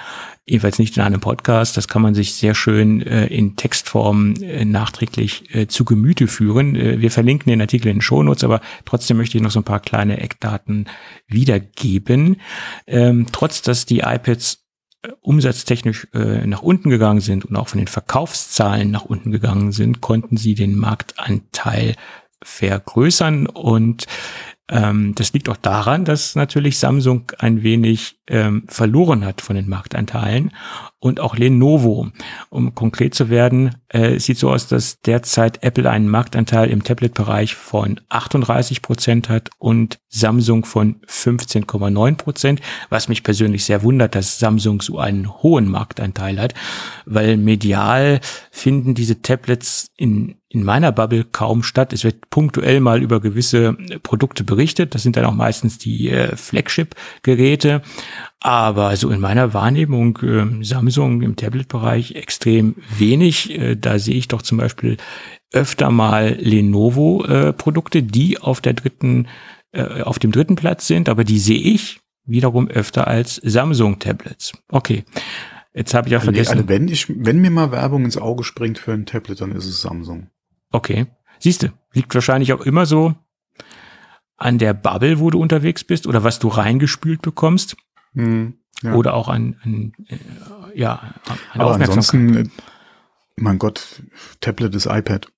Jedenfalls nicht in einem Podcast. Das kann man sich sehr schön in Textform nachträglich zu Gemüte führen. Wir verlinken den Artikel in den Shownotes, aber trotzdem möchte ich noch so ein paar kleine Eckdaten wiedergeben. Trotz, dass die iPads umsatztechnisch nach unten gegangen sind und auch von den Verkaufszahlen nach unten gegangen sind, konnten sie den Marktanteil vergrößern und das liegt auch daran, dass natürlich Samsung ein wenig verloren hat von den Marktanteilen und auch Lenovo. Um konkret zu werden, es sieht so aus, dass derzeit Apple einen Marktanteil im Tablet-Bereich von 38% hat und Samsung von 15,9%, was mich persönlich sehr wundert, dass Samsung so einen hohen Marktanteil hat, weil medial finden diese Tablets in meiner Bubble kaum statt. Es wird punktuell mal über gewisse Produkte berichtet. Das sind dann auch meistens die Flagship-Geräte. Aber so in meiner Wahrnehmung Samsung im Tablet-Bereich extrem wenig. Da sehe ich doch zum Beispiel öfter mal Lenovo-Produkte, die auf dem dritten Platz sind. Aber die sehe ich wiederum öfter als Samsung-Tablets. Okay. Jetzt habe ich auch vergessen. Also wenn mir mal Werbung ins Auge springt für ein Tablet, dann ist es Samsung. Okay. Siehst du, liegt wahrscheinlich auch immer so an der Bubble, wo du unterwegs bist oder was du reingespült bekommst. Ja. Oder auch an aber Aufmerksamkeit. Ansonsten, mein Gott, Tablet ist iPad.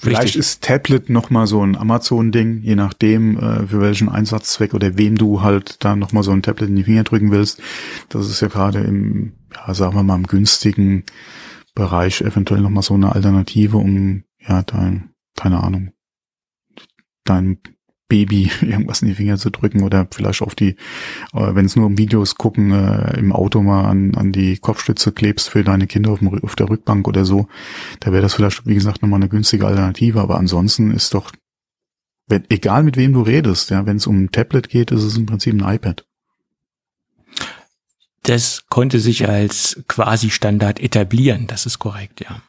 Vielleicht ist Tablet nochmal so ein Amazon-Ding, je nachdem, für welchen Einsatzzweck oder wem du halt da nochmal so ein Tablet in die Finger drücken willst. Das ist ja gerade im günstigen Bereich eventuell nochmal so eine Alternative, um, dein Baby irgendwas in die Finger zu drücken oder vielleicht auf die, wenn es nur um Videos gucken, im Auto mal an die Kopfstütze klebst für deine Kinder auf der Rückbank oder so, da wäre das vielleicht, wie gesagt, nochmal eine günstige Alternative, aber ansonsten ist doch, egal mit wem du redest, ja, wenn es um ein Tablet geht, ist es im Prinzip ein iPad. Das konnte sich als Quasi-Standard etablieren, das ist korrekt, ja.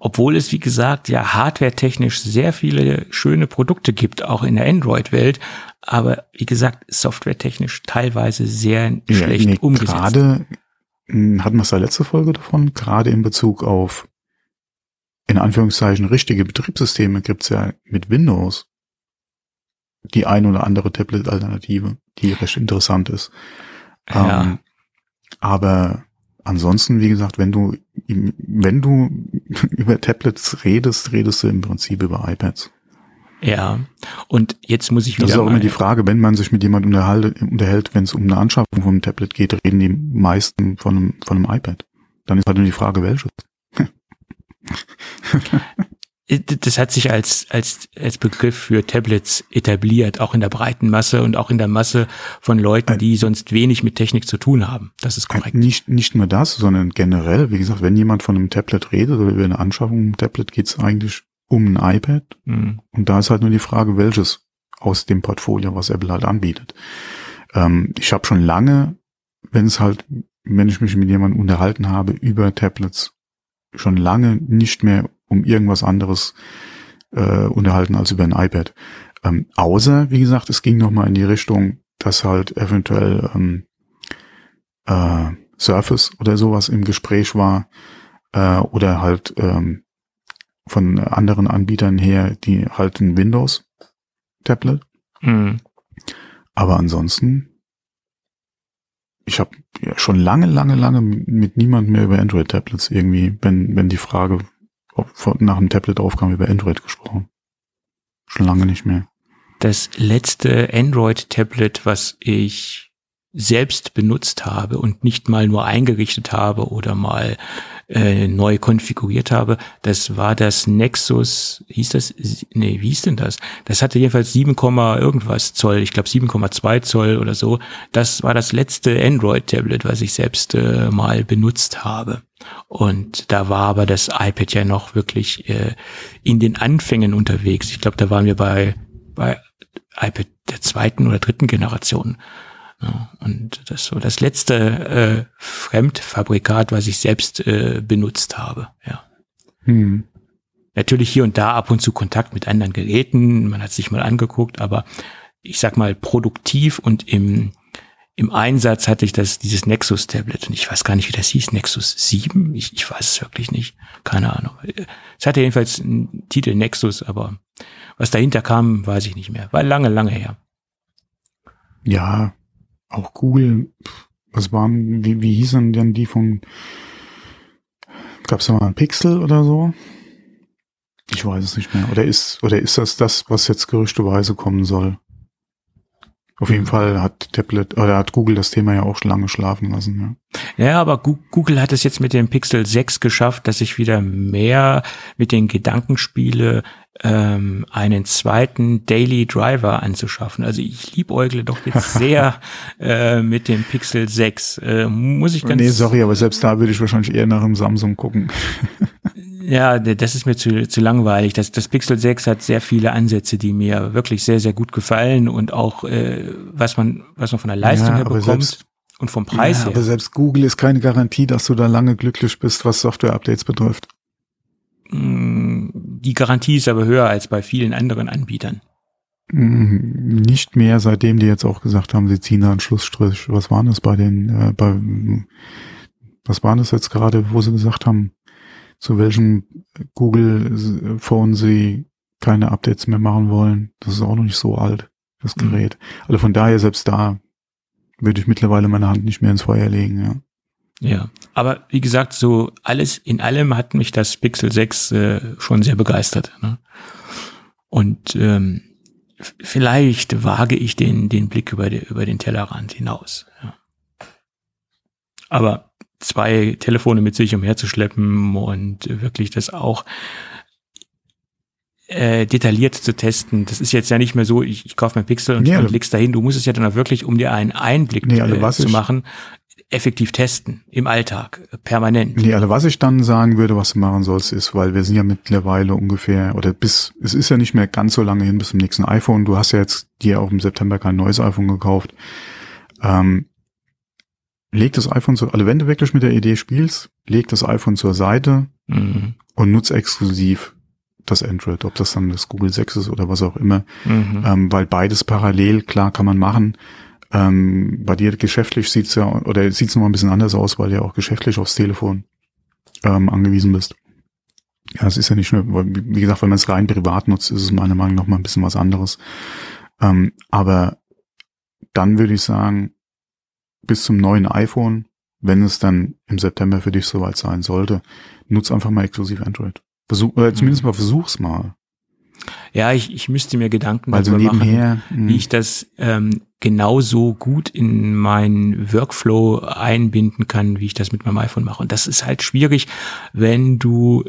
Obwohl es, wie gesagt, ja hardwaretechnisch sehr viele schöne Produkte gibt, auch in der Android-Welt, aber wie gesagt, softwaretechnisch teilweise sehr schlecht umgesetzt. Gerade, hatten wir es da letzte Folge davon, gerade in Bezug auf, in Anführungszeichen, richtige Betriebssysteme gibt es ja mit Windows die ein oder andere Tablet-Alternative, die recht interessant ist. Ja. Aber ansonsten, wie gesagt, wenn du über Tablets redest du im Prinzip über iPads. Ja, und jetzt muss ich wieder. Das ist auch immer die Frage, wenn man sich mit jemandem unterhält, wenn es um eine Anschaffung von einem Tablet geht, reden die meisten von einem iPad. Dann ist halt nur die Frage, welches. Das hat sich als Begriff für Tablets etabliert, auch in der breiten Masse und auch in der Masse von Leuten, die sonst wenig mit Technik zu tun haben. Das ist korrekt. Nicht nur das, sondern generell, wie gesagt, wenn jemand von einem Tablet redet oder über eine Anschaffung ein Tablet, geht es eigentlich um ein iPad. Mhm. Und da ist halt nur die Frage, welches aus dem Portfolio, was Apple halt anbietet. Ich habe schon lange, wenn ich mich mit jemandem unterhalten habe über Tablets, schon lange nicht mehr um irgendwas anderes unterhalten als über ein iPad. Außer, wie gesagt, es ging nochmal in die Richtung, dass halt eventuell Surface oder sowas im Gespräch war oder halt von anderen Anbietern her, die halt ein Windows-Tablet. Mhm. Aber ansonsten, ich habe ja schon lange mit niemandem mehr über Android-Tablets irgendwie, wenn die Frage nach dem Tablet aufkam, über Android gesprochen. Schon lange nicht mehr. Das letzte Android-Tablet, was ich selbst benutzt habe und nicht mal nur eingerichtet habe oder mal neu konfiguriert habe, das war das Nexus, wie hieß denn das? Das hatte jedenfalls 7, irgendwas Zoll, ich glaube 7,2 Zoll oder so. Das war das letzte Android-Tablet, was ich selbst mal benutzt habe. Und da war aber das iPad ja noch wirklich in den Anfängen unterwegs. Ich glaube, da waren wir bei iPad der 2. oder 3. Generation. Ja, und das war das letzte Fremdfabrikat, was ich selbst benutzt habe. Ja. Hm. Natürlich hier und da ab und zu Kontakt mit anderen Geräten. Man hat sich mal angeguckt, aber ich sag mal produktiv und im Einsatz hatte ich dieses Nexus-Tablet und ich weiß gar nicht, wie das hieß, Nexus 7? Ich weiß es wirklich nicht, keine Ahnung. Es hatte jedenfalls einen Titel Nexus, aber was dahinter kam, weiß ich nicht mehr. War lange her. Ja, auch Google, was waren, wie hießen denn die von, gab's da mal einen Pixel oder so? Ich weiß es nicht mehr. Oder ist das, was jetzt gerüchteweise kommen soll? Auf jeden Fall hat Google das Thema ja auch lange schlafen lassen. Ja, aber Google hat es jetzt mit dem Pixel 6 geschafft, dass ich wieder mehr mit den Gedanken spiele, einen zweiten Daily Driver anzuschaffen. Also ich liebäugle doch jetzt sehr mit dem Pixel 6. Muss ich ganz. Nee, sorry, aber selbst da würde ich wahrscheinlich eher nach dem Samsung gucken. Ja, das ist mir zu langweilig. Das Pixel 6 hat sehr viele Ansätze, die mir wirklich sehr, sehr gut gefallen und auch, was man von der Leistung her bekommt und vom Preis her. Aber selbst Google ist keine Garantie, dass du da lange glücklich bist, was Software-Updates betrifft. Die Garantie ist aber höher als bei vielen anderen Anbietern. Nicht mehr, seitdem die jetzt auch gesagt haben, sie ziehen da einen Schlussstrich. Was waren das was waren das jetzt gerade, wo sie gesagt haben, zu welchem Google-Phone sie keine Updates mehr machen wollen. Das ist auch noch nicht so alt, das Gerät. Also von daher, selbst da würde ich mittlerweile meine Hand nicht mehr ins Feuer legen. Ja, ja, aber wie gesagt, so alles in allem hat mich das Pixel 6 schon sehr begeistert. Ne? Und vielleicht wage ich den Blick über den Tellerrand hinaus. Ja. Aber 2 Telefone mit sich umherzuschleppen und wirklich das auch detailliert zu testen. Das ist jetzt ja nicht mehr so, ich kaufe mein Pixel und leg's dahin. Du musst es ja dann auch wirklich, um dir einen Einblick zu machen, effektiv testen im Alltag, permanent. Was ich dann sagen würde, was du machen sollst, ist, weil wir sind ja mittlerweile ungefähr, es ist ja nicht mehr ganz so lange hin bis zum nächsten iPhone. Du hast ja jetzt dir auch im September kein neues iPhone gekauft. leg das iPhone zur, also wenn du wirklich mit der Idee spielst, leg das iPhone zur Seite und nutz exklusiv das Android, ob das dann das Google 6 ist oder was auch immer, weil beides parallel, klar, kann man machen. Bei dir geschäftlich sieht's ja, oder sieht's nochmal ein bisschen anders aus, weil du ja auch geschäftlich aufs Telefon angewiesen bist. Ja, es ist ja nicht nur, wie gesagt, wenn man es rein privat nutzt, ist es meiner Meinung nach mal ein bisschen was anderes. Aber dann würde ich sagen, bis zum neuen iPhone, wenn es dann im September für dich soweit sein sollte, nutz einfach mal exklusiv Android. Versuch, oder zumindest mal versuch's mal. Ja, ich müsste mir Gedanken darüber nebenher machen, wie ich das genauso gut in meinen Workflow einbinden kann, wie ich das mit meinem iPhone mache. Und das ist halt schwierig, wenn du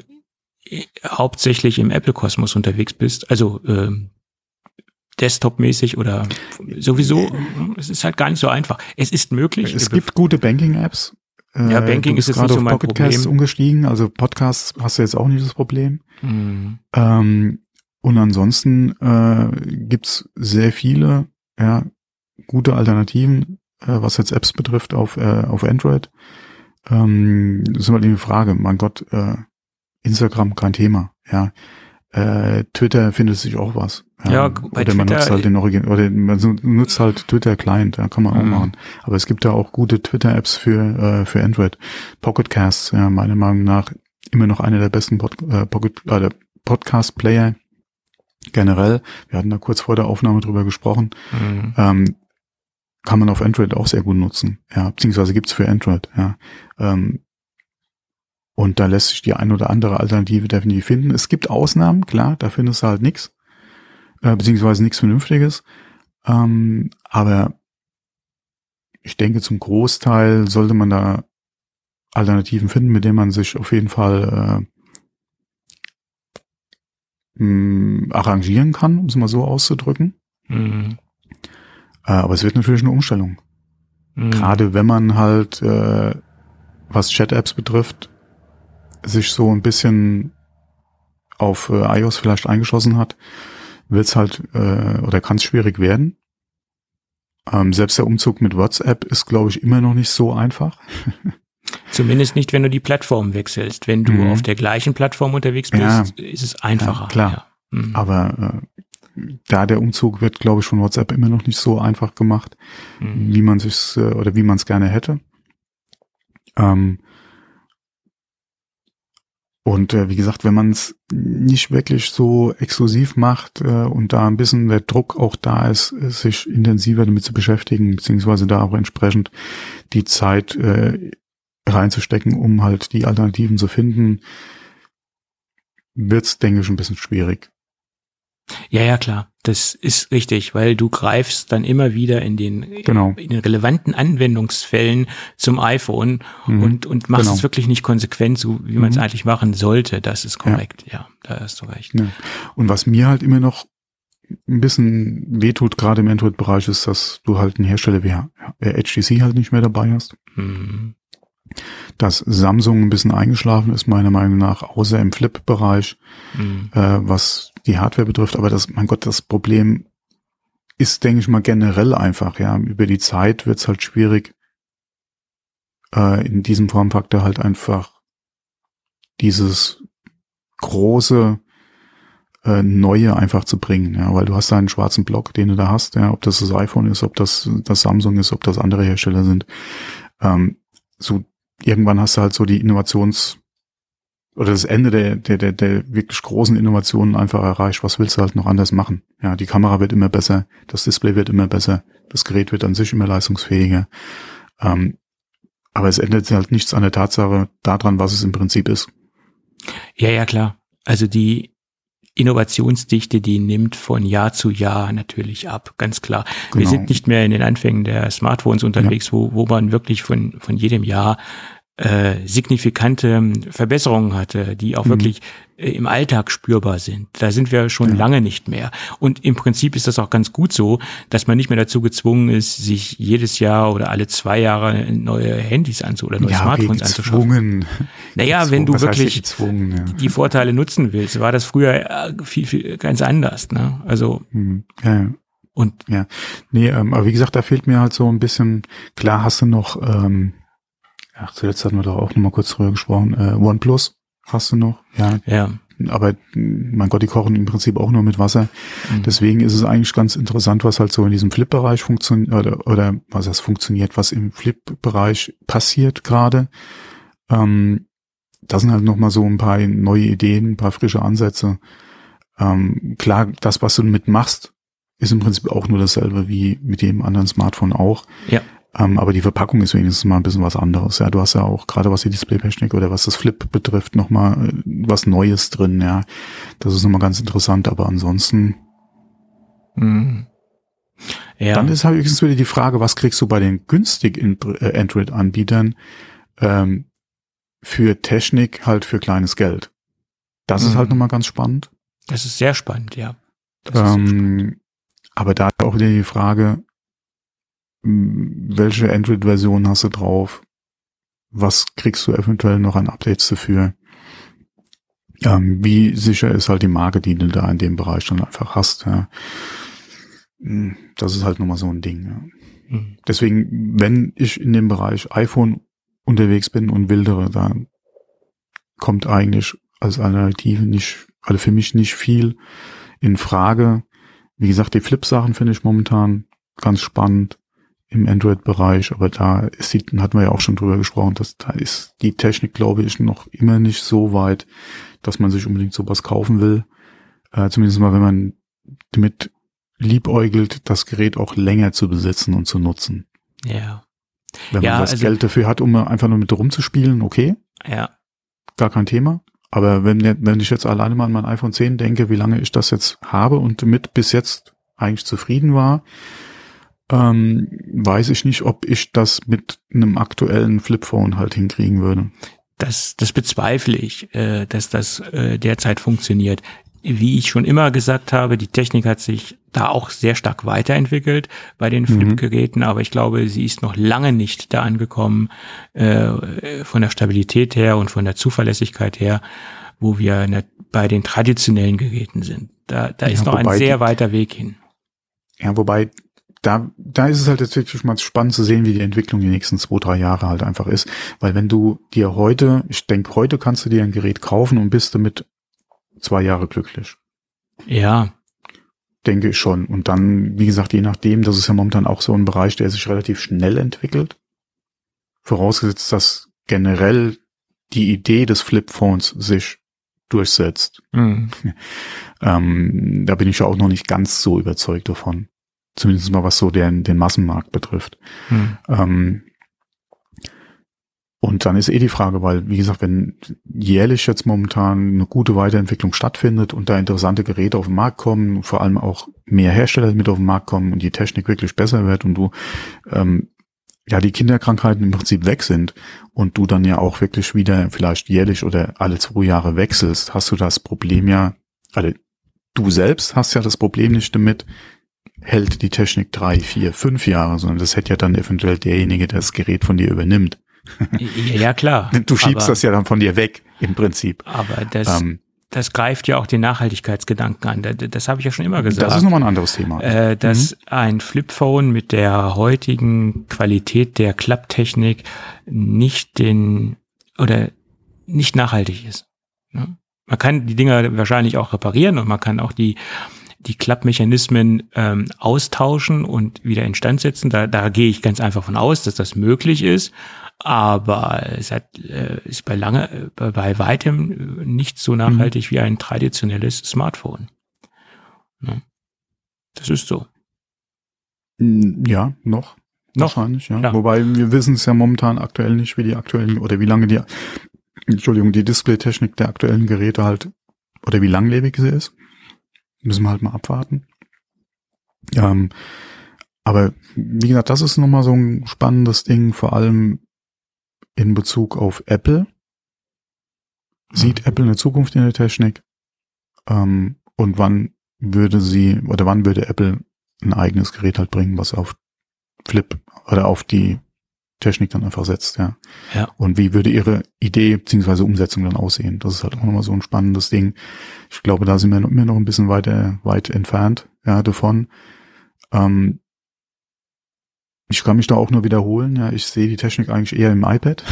hauptsächlich im Apple-Kosmos unterwegs bist, also Desktop-mäßig oder sowieso. Es ist halt gar nicht so einfach. Es ist möglich. Es gibt gute Banking-Apps. Ja, Banking ist jetzt nicht so mein Problem. Du bist gerade auf Pocket Casts umgestiegen, also Podcasts hast du jetzt auch nicht das Problem. Und ansonsten gibt's sehr viele gute Alternativen, was jetzt Apps betrifft, auf Android. Das ist immer die Frage. Mein Gott, Instagram kein Thema. Ja, Twitter findet sich auch was. Ja, bei oder man Twitter nutzt halt den Origin, oder man nutzt halt Twitter-Client, ja, kann man auch machen. Aber es gibt da auch gute Twitter-Apps für Android. Pocket Casts, ja, meiner Meinung nach immer noch einer der besten Podcast-Player generell. Wir hatten da kurz vor der Aufnahme drüber gesprochen. Kann man auf Android auch sehr gut nutzen, ja, beziehungsweise gibt's für Android, ja. Und da lässt sich die ein oder andere Alternative definitiv finden. Es gibt Ausnahmen, klar, da findest du halt nichts. Beziehungsweise nichts Vernünftiges. Aber ich denke, zum Großteil sollte man da Alternativen finden, mit denen man sich auf jeden Fall arrangieren kann, um es mal so auszudrücken. Aber es wird natürlich eine Umstellung. Gerade wenn man halt, was Chat-Apps betrifft, sich so ein bisschen auf iOS vielleicht eingeschossen hat, wird's halt oder kann's schwierig werden. Selbst der Umzug mit WhatsApp ist, glaube ich, immer noch nicht so einfach. Zumindest nicht, wenn du die Plattform wechselst. Wenn du auf der gleichen Plattform unterwegs bist, ist es einfacher. Ja, klar. Ja. Aber da der Umzug wird, glaube ich, von WhatsApp immer noch nicht so einfach gemacht, wie man sich's oder wie man es gerne hätte. Und wie gesagt, wenn man es nicht wirklich so exklusiv macht und da ein bisschen der Druck auch da ist, sich intensiver damit zu beschäftigen, beziehungsweise da auch entsprechend die Zeit reinzustecken, um halt die Alternativen zu finden, wird's, denke ich, ein bisschen schwierig. Ja, klar. Das ist richtig, weil du greifst dann immer wieder in den, in den relevanten Anwendungsfällen zum iPhone und machst es wirklich nicht konsequent, so wie man es eigentlich machen sollte. Das ist korrekt. Ja, da hast du recht. Ja. Und was mir halt immer noch ein bisschen wehtut, gerade im Android-Bereich, ist, dass du halt einen Hersteller wie HTC halt nicht mehr dabei hast. Dass Samsung ein bisschen eingeschlafen ist, meiner Meinung nach, außer im Flip-Bereich, was die Hardware betrifft. Aber das, mein Gott, das Problem ist, denke ich mal, generell einfach. Ja, über die Zeit wird's halt schwierig, in diesem Formfaktor halt einfach dieses große Neue einfach zu bringen, ja, weil du hast da einen schwarzen Block, den du da hast, ja, ob das iPhone ist, ob das Samsung ist, ob das andere Hersteller sind. So irgendwann hast du halt so die Innovations- oder das Ende der wirklich großen Innovationen einfach erreicht. Was willst du halt noch anders machen? Ja, die Kamera wird immer besser, das Display wird immer besser, das Gerät wird an sich immer leistungsfähiger. Aber es ändert halt nichts an der Tatsache daran, was es im Prinzip ist. Ja, klar. Also die Innovationsdichte, die nimmt von Jahr zu Jahr natürlich ab, ganz klar. Genau. Wir sind nicht mehr in den Anfängen der Smartphones unterwegs, wo man wirklich von jedem Jahr signifikante Verbesserungen hatte, die auch wirklich im Alltag spürbar sind. Da sind wir schon lange nicht mehr. Und im Prinzip ist das auch ganz gut so, dass man nicht mehr dazu gezwungen ist, sich jedes Jahr oder alle 2 Jahre neue Handys oder neue Smartphones anzuschaffen. Naja, wenn du wirklich die Vorteile nutzen willst, war das früher viel, viel ganz anders. Ne? Also Und ja, nee, aber wie gesagt, da fehlt mir halt so ein bisschen, klar hast du noch, ach, zuletzt hatten wir doch auch nochmal kurz drüber gesprochen, OnePlus hast du noch, ja. Aber mein Gott, die kochen im Prinzip auch nur mit Wasser. Mhm. Deswegen ist es eigentlich ganz interessant, was halt so in diesem Flip-Bereich funktioniert, oder was das funktioniert, was im Flip-Bereich passiert gerade. Da sind halt nochmal so ein paar neue Ideen, ein paar frische Ansätze. Klar, das, was du mitmachst, ist im Prinzip auch nur dasselbe wie mit jedem anderen Smartphone auch. Ja. Aber die Verpackung ist wenigstens mal ein bisschen was anderes. Ja, du hast ja auch gerade was die Display-Technik oder was das Flip betrifft nochmal was Neues drin. Ja, das ist nochmal ganz interessant. Aber ansonsten, Dann ist halt höchstens wieder die Frage, was kriegst du bei den günstig Android-Anbietern für Technik halt für kleines Geld? Das ist halt nochmal ganz spannend. Das ist sehr spannend, ja. Aber da auch wieder die Frage, welche Android-Version hast du drauf? Was kriegst du eventuell noch an Updates dafür? Wie sicher ist halt die Marke, die du da in dem Bereich dann einfach hast? Ja? Das ist halt nochmal so ein Ding. Ja. Mhm. Deswegen, wenn ich in dem Bereich iPhone unterwegs bin und wildere, dann kommt eigentlich als Alternative nicht, also für mich nicht viel in Frage. Wie gesagt, die Flip-Sachen finde ich momentan ganz spannend im Android-Bereich, aber da hatten wir ja auch schon drüber gesprochen, dass da ist die Technik, glaube ich, noch immer nicht so weit, dass man sich unbedingt sowas kaufen will. Zumindest mal, wenn man damit liebäugelt, das Gerät auch länger zu besitzen und zu nutzen. Ja. Wenn man das Geld dafür hat, um einfach nur mit rumzuspielen, okay. Ja. Gar kein Thema. Aber wenn ich jetzt alleine mal an mein iPhone 10 denke, wie lange ich das jetzt habe und damit bis jetzt eigentlich zufrieden war, weiß ich nicht, ob ich das mit einem aktuellen Flipphone halt hinkriegen würde. Das bezweifle ich, dass das derzeit funktioniert. Wie ich schon immer gesagt habe, die Technik hat sich da auch sehr stark weiterentwickelt bei den Flip-Geräten, aber ich glaube, sie ist noch lange nicht da angekommen, von der Stabilität her und von der Zuverlässigkeit her, wo wir bei den traditionellen Geräten sind. Da ist noch ein sehr weiter Weg hin. Ja, wobei, da ist es halt jetzt wirklich mal spannend zu sehen, wie die Entwicklung die nächsten 2-3 Jahre halt einfach ist, weil wenn du dir heute kannst du dir ein Gerät kaufen und bist damit 2 Jahre glücklich. Ja. Denke ich schon. Und dann, wie gesagt, je nachdem, das ist ja momentan auch so ein Bereich, der sich relativ schnell entwickelt. Vorausgesetzt, dass generell die Idee des Flipphones sich durchsetzt. Mhm. Da bin ich ja auch noch nicht ganz so überzeugt davon. Zumindest mal, was so den Massenmarkt betrifft. Mhm. Und dann ist die Frage, weil, wie gesagt, wenn jährlich jetzt momentan eine gute Weiterentwicklung stattfindet und da interessante Geräte auf den Markt kommen, vor allem auch mehr Hersteller mit auf den Markt kommen und die Technik wirklich besser wird und du die Kinderkrankheiten im Prinzip weg sind und du dann ja auch wirklich wieder vielleicht jährlich oder alle 2 Jahre wechselst, hast du das Problem du selbst hast ja das Problem nicht damit, hält die Technik 3, 4, 5 Jahre, sondern das hätte ja dann eventuell derjenige, der das Gerät von dir übernimmt. Ja, klar. Du schiebst das ja dann von dir weg, im Prinzip. Aber das greift ja auch den Nachhaltigkeitsgedanken an. Das habe ich ja schon immer gesagt. Das ist nochmal ein anderes Thema. Dass ein Flipphone mit der heutigen Qualität der Klapptechnik nicht nachhaltig ist. Man kann die Dinger wahrscheinlich auch reparieren und man kann auch die Klappmechanismen austauschen und wieder instand setzen. Da gehe ich ganz einfach von aus, dass das möglich ist. Aber es ist bei weitem nicht so nachhaltig wie ein traditionelles Smartphone. Ne? Das ist so. Ja, noch. Wahrscheinlich, ja. Wobei wir wissen es ja momentan aktuell nicht, wie die aktuellen oder wie lange die Displaytechnik der aktuellen Geräte halt oder wie langlebig sie ist. Müssen wir halt mal abwarten. Aber wie gesagt, das ist nochmal so ein spannendes Ding, vor allem in Bezug auf Apple. Sieht Apple eine Zukunft in der Technik? Und wann würde Apple ein eigenes Gerät halt bringen, was auf Flip oder auf die Technik dann einfach setzt, ja. Und wie würde ihre Idee bzw. Umsetzung dann aussehen? Das ist halt auch nochmal so ein spannendes Ding. Ich glaube, da sind wir immer noch ein bisschen weit entfernt, ja, davon. Ich kann mich da auch nur wiederholen. Ja, ich sehe die Technik eigentlich eher im iPad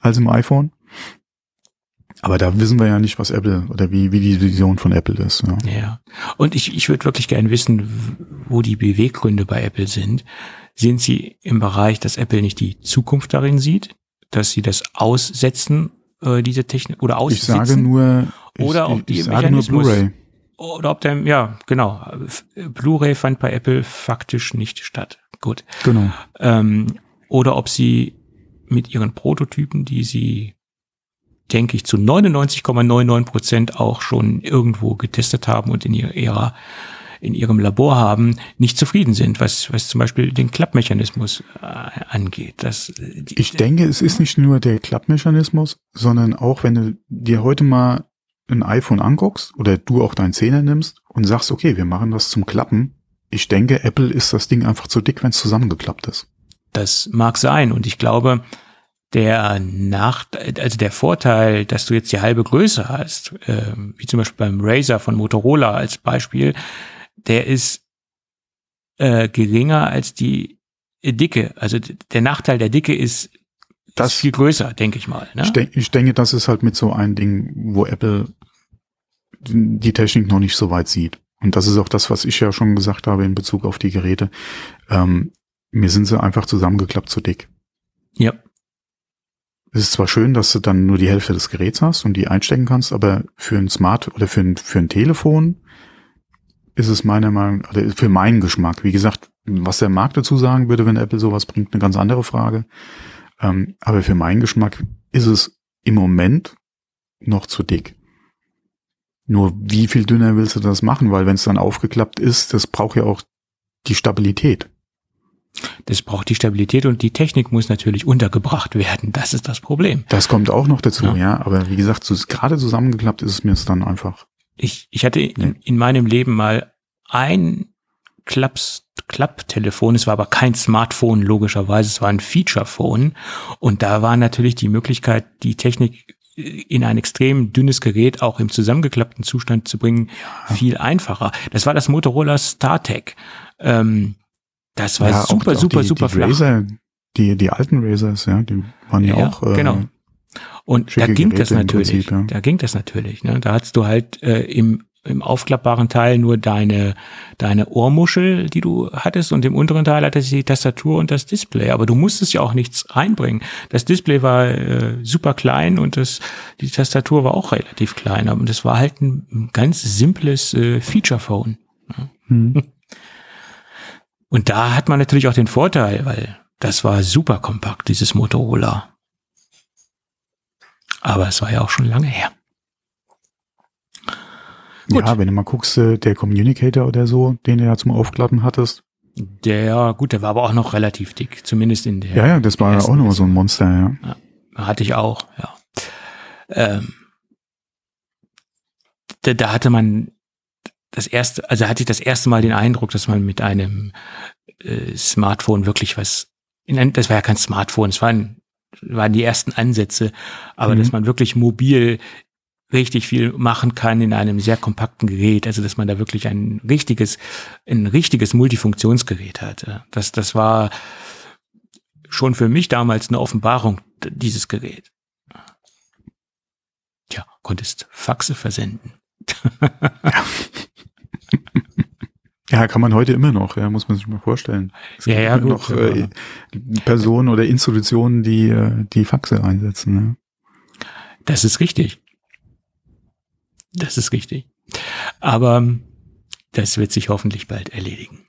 als im iPhone. Aber da wissen wir ja nicht, was Apple oder wie die Vision von Apple ist. Ja. Ja. Und ich würde wirklich gerne wissen, wo die Beweggründe bei Apple sind. Sind sie im Bereich, dass Apple nicht die Zukunft darin sieht, dass sie das aussetzen, diese Technik oder aussitzen? Ich sage nur, ich sage nur Blu-ray. Oder ob der, ja, genau. Blu-ray fand bei Apple faktisch nicht statt. Gut. Genau. Oder ob sie mit ihren Prototypen, die sie, denke ich, zu 99,99% auch schon irgendwo getestet haben und in ihrem Labor haben, nicht zufrieden sind, was zum Beispiel den Klappmechanismus angeht. Ich denke, es ist nicht nur der Klappmechanismus, sondern auch, wenn du dir heute mal ein iPhone anguckst oder du auch deinen 10er nimmst und sagst, okay, wir machen das zum Klappen. Ich denke, Apple ist das Ding einfach zu dick, wenn es zusammengeklappt ist. Das mag sein. Und ich glaube, der Vorteil, dass du jetzt die halbe Größe hast, wie zum Beispiel beim Razer von Motorola als Beispiel, der ist geringer als die Dicke. Also der Nachteil der Dicke ist viel größer, denke ich mal. Ne? Ich denke, das ist halt mit so einem Ding, wo Apple die Technik noch nicht so weit sieht. Und das ist auch das, was ich ja schon gesagt habe in Bezug auf die Geräte. Mir sind sie einfach zusammengeklappt zu dick. Ja. Es ist zwar schön, dass du dann nur die Hälfte des Geräts hast und die einstecken kannst, aber für ein Smart oder für ein Telefon ist es meiner Meinung nach, oder für meinen Geschmack. Wie gesagt, was der Markt dazu sagen würde, wenn Apple sowas bringt, eine ganz andere Frage. Aber für meinen Geschmack ist es im Moment noch zu dick. Nur wie viel dünner willst du das machen? Weil wenn es dann aufgeklappt ist, das braucht ja auch die Stabilität. Das braucht die Stabilität und die Technik muss natürlich untergebracht werden. Das ist das Problem. Das kommt auch noch dazu, ja. Aber wie gesagt, gerade zusammengeklappt ist es mir dann einfach. Ich hatte in meinem Leben mal ein Klapptelefon, es war aber kein Smartphone logischerweise, es war ein Feature-Phone und da war natürlich die Möglichkeit, die Technik in ein extrem dünnes Gerät auch im zusammengeklappten Zustand zu bringen, viel einfacher. Das war das Motorola StarTech. Das war super flach. Razer, die alten Razers, ja, die waren ja auch genau. Und da ging Geräte das natürlich. Prinzip, ja. Da ging das natürlich. Ne? Da hattest du halt im aufklappbaren Teil nur deine Ohrmuschel, die du hattest, und im unteren Teil hattest du die Tastatur und das Display. Aber du musstest ja auch nichts reinbringen. Das Display war super klein und die Tastatur war auch relativ klein. Aber das war halt ein ganz simples Feature-Phone. Ne? Hm. Und da hat man natürlich auch den Vorteil, weil das war super kompakt, dieses Motorola. Aber es war ja auch schon lange her. Gut. Ja, wenn du mal guckst, der Communicator oder so, den du ja zum Aufklappen hattest. Der war aber auch noch relativ dick, zumindest in der. Ja, das war ja auch noch so ein Monster, ja. Ja, hatte ich auch, ja. Da hatte man hatte ich das erste Mal den Eindruck, dass man mit einem Smartphone wirklich das war ja kein Smartphone, es waren die ersten Ansätze, aber dass man wirklich mobil richtig viel machen kann in einem sehr kompakten Gerät, also dass man da wirklich ein richtiges Multifunktionsgerät hat. Das war schon für mich damals eine Offenbarung, dieses Gerät. Tja, konntest Faxe versenden. Ja, kann man heute immer noch, ja, muss man sich mal vorstellen. Es gibt immer noch Personen oder Institutionen, die Faxe einsetzen. Ja. Das ist richtig. Das ist richtig. Aber das wird sich hoffentlich bald erledigen.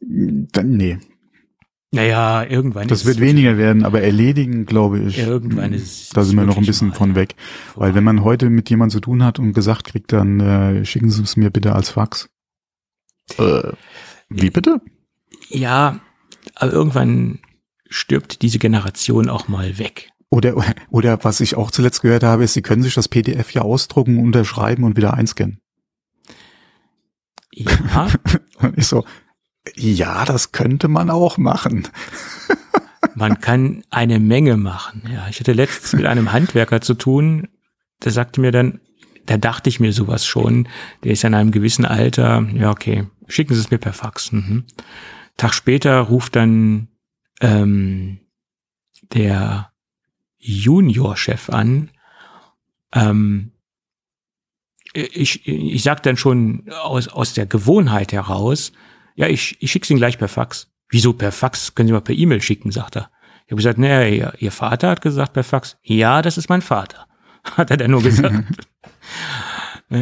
Dann, nee. Naja, irgendwann. Das wird weniger werden, aber erledigen, glaube ich. Irgendwann ist. Da sind wir noch ein bisschen von weg. Weil wenn man heute mit jemandem zu tun hat und gesagt kriegt, dann schicken Sie es mir bitte als Fax. Wie bitte? Ja, aber irgendwann stirbt diese Generation auch mal weg. Oder was ich auch zuletzt gehört habe, ist, sie können sich das PDF ja ausdrucken, unterschreiben und wieder einscannen. Ja. Und ich so, ja, das könnte man auch machen. Man kann eine Menge machen. Ja, ich hatte letztens mit einem Handwerker zu tun, der sagte mir dann, da dachte ich mir sowas schon. Der ist ja in einem gewissen Alter. Ja, okay, schicken Sie es mir per Fax. Mhm. Tag später ruft dann der Juniorchef an. Ich sag dann schon aus der Gewohnheit heraus, ja, ich schick's Ihnen gleich per Fax. Wieso per Fax? Können Sie mal per E-Mail schicken, sagt er. Ich habe gesagt, naja, Ihr Vater hat gesagt per Fax. Ja, das ist mein Vater, hat er dann nur gesagt.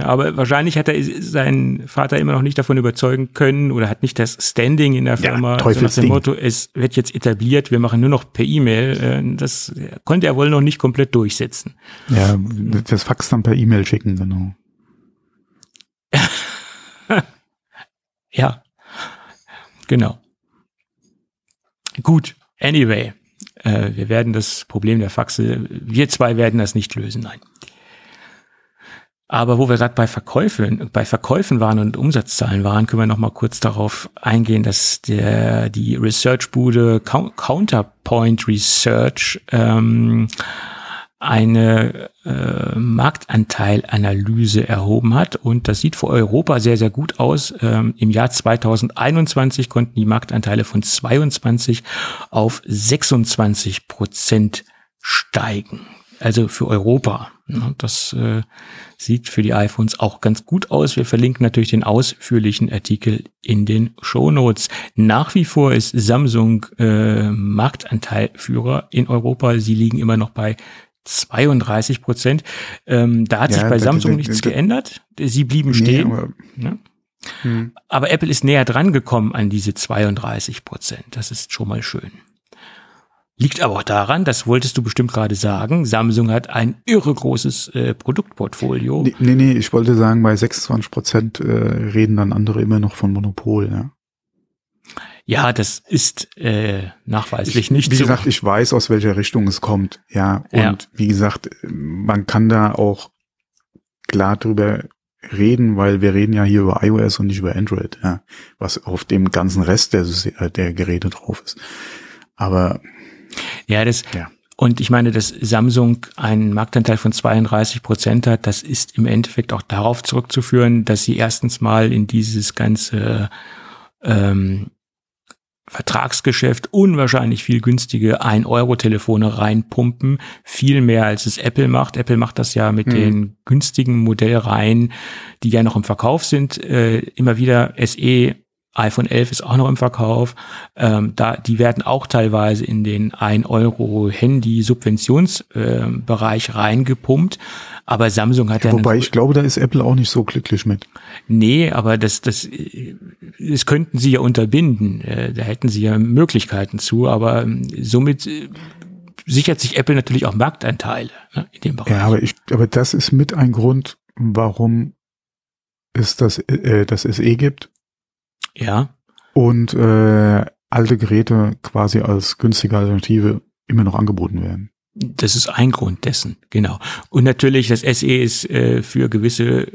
Aber wahrscheinlich hat er seinen Vater immer noch nicht davon überzeugen können oder hat nicht das Standing in der Firma. Ja, so nach dem Motto, es wird jetzt etabliert, wir machen nur noch per E-Mail. Das konnte er wohl noch nicht komplett durchsetzen. Ja, das Fax dann per E-Mail schicken, genau. Ja, genau. Gut, anyway. Wir werden das Problem der Faxe, wir zwei werden das nicht lösen, nein. Aber wo wir gerade bei Verkäufen waren und Umsatzzahlen waren, können wir noch mal kurz darauf eingehen, dass die Research-Bude Counterpoint Research eine Marktanteilanalyse erhoben hat. Und das sieht für Europa sehr, sehr gut aus. Im Jahr 2021 konnten die Marktanteile von 22 auf 26% steigen. Also für Europa. Das sieht für die iPhones auch ganz gut aus. Wir verlinken natürlich den ausführlichen Artikel in den Shownotes. Nach wie vor ist Samsung Marktanteilführer in Europa. Sie liegen immer noch bei 32%. Da hat sich bei Samsung nichts geändert. Sie blieben stehen. Aber Apple ist näher dran gekommen an diese 32%. Das ist schon mal schön. Liegt aber auch daran, das wolltest du bestimmt gerade sagen, Samsung hat ein irre großes Produktportfolio. Nee, ich wollte sagen, bei 26% reden dann andere immer noch von Monopol. Ja, ja, das ist nachweislich nicht so. Wie gesagt, ich weiß, aus welcher Richtung es kommt. Ja, und wie gesagt, man kann da auch klar drüber reden, weil wir reden ja hier über iOS und nicht über Android, ja, was auf dem ganzen Rest der Geräte drauf ist. Aber und ich meine, dass Samsung einen Marktanteil von 32% hat, das ist im Endeffekt auch darauf zurückzuführen, dass sie erstens mal in dieses ganze Vertragsgeschäft unwahrscheinlich viel günstige 1-Euro-Telefone reinpumpen, viel mehr als es Apple macht. Apple macht das ja mit den günstigen Modellreihen, die ja noch im Verkauf sind, immer wieder SE, iPhone 11 ist auch noch im Verkauf. Die werden auch teilweise in den 1-Euro-Handy-Subventionsbereich reingepumpt. Aber Samsung hat ja... Wobei ich glaube, da ist Apple auch nicht so glücklich mit. Nee, aber das könnten sie ja unterbinden. Da hätten sie ja Möglichkeiten zu. Aber somit sichert sich Apple natürlich auch Marktanteile, ne, in dem Bereich. Ja, aber das ist mit ein Grund, warum es das SE gibt. Ja. Und alte Geräte quasi als günstige Alternative immer noch angeboten werden. Das ist ein Grund dessen, genau. Und natürlich, das SE ist für gewisse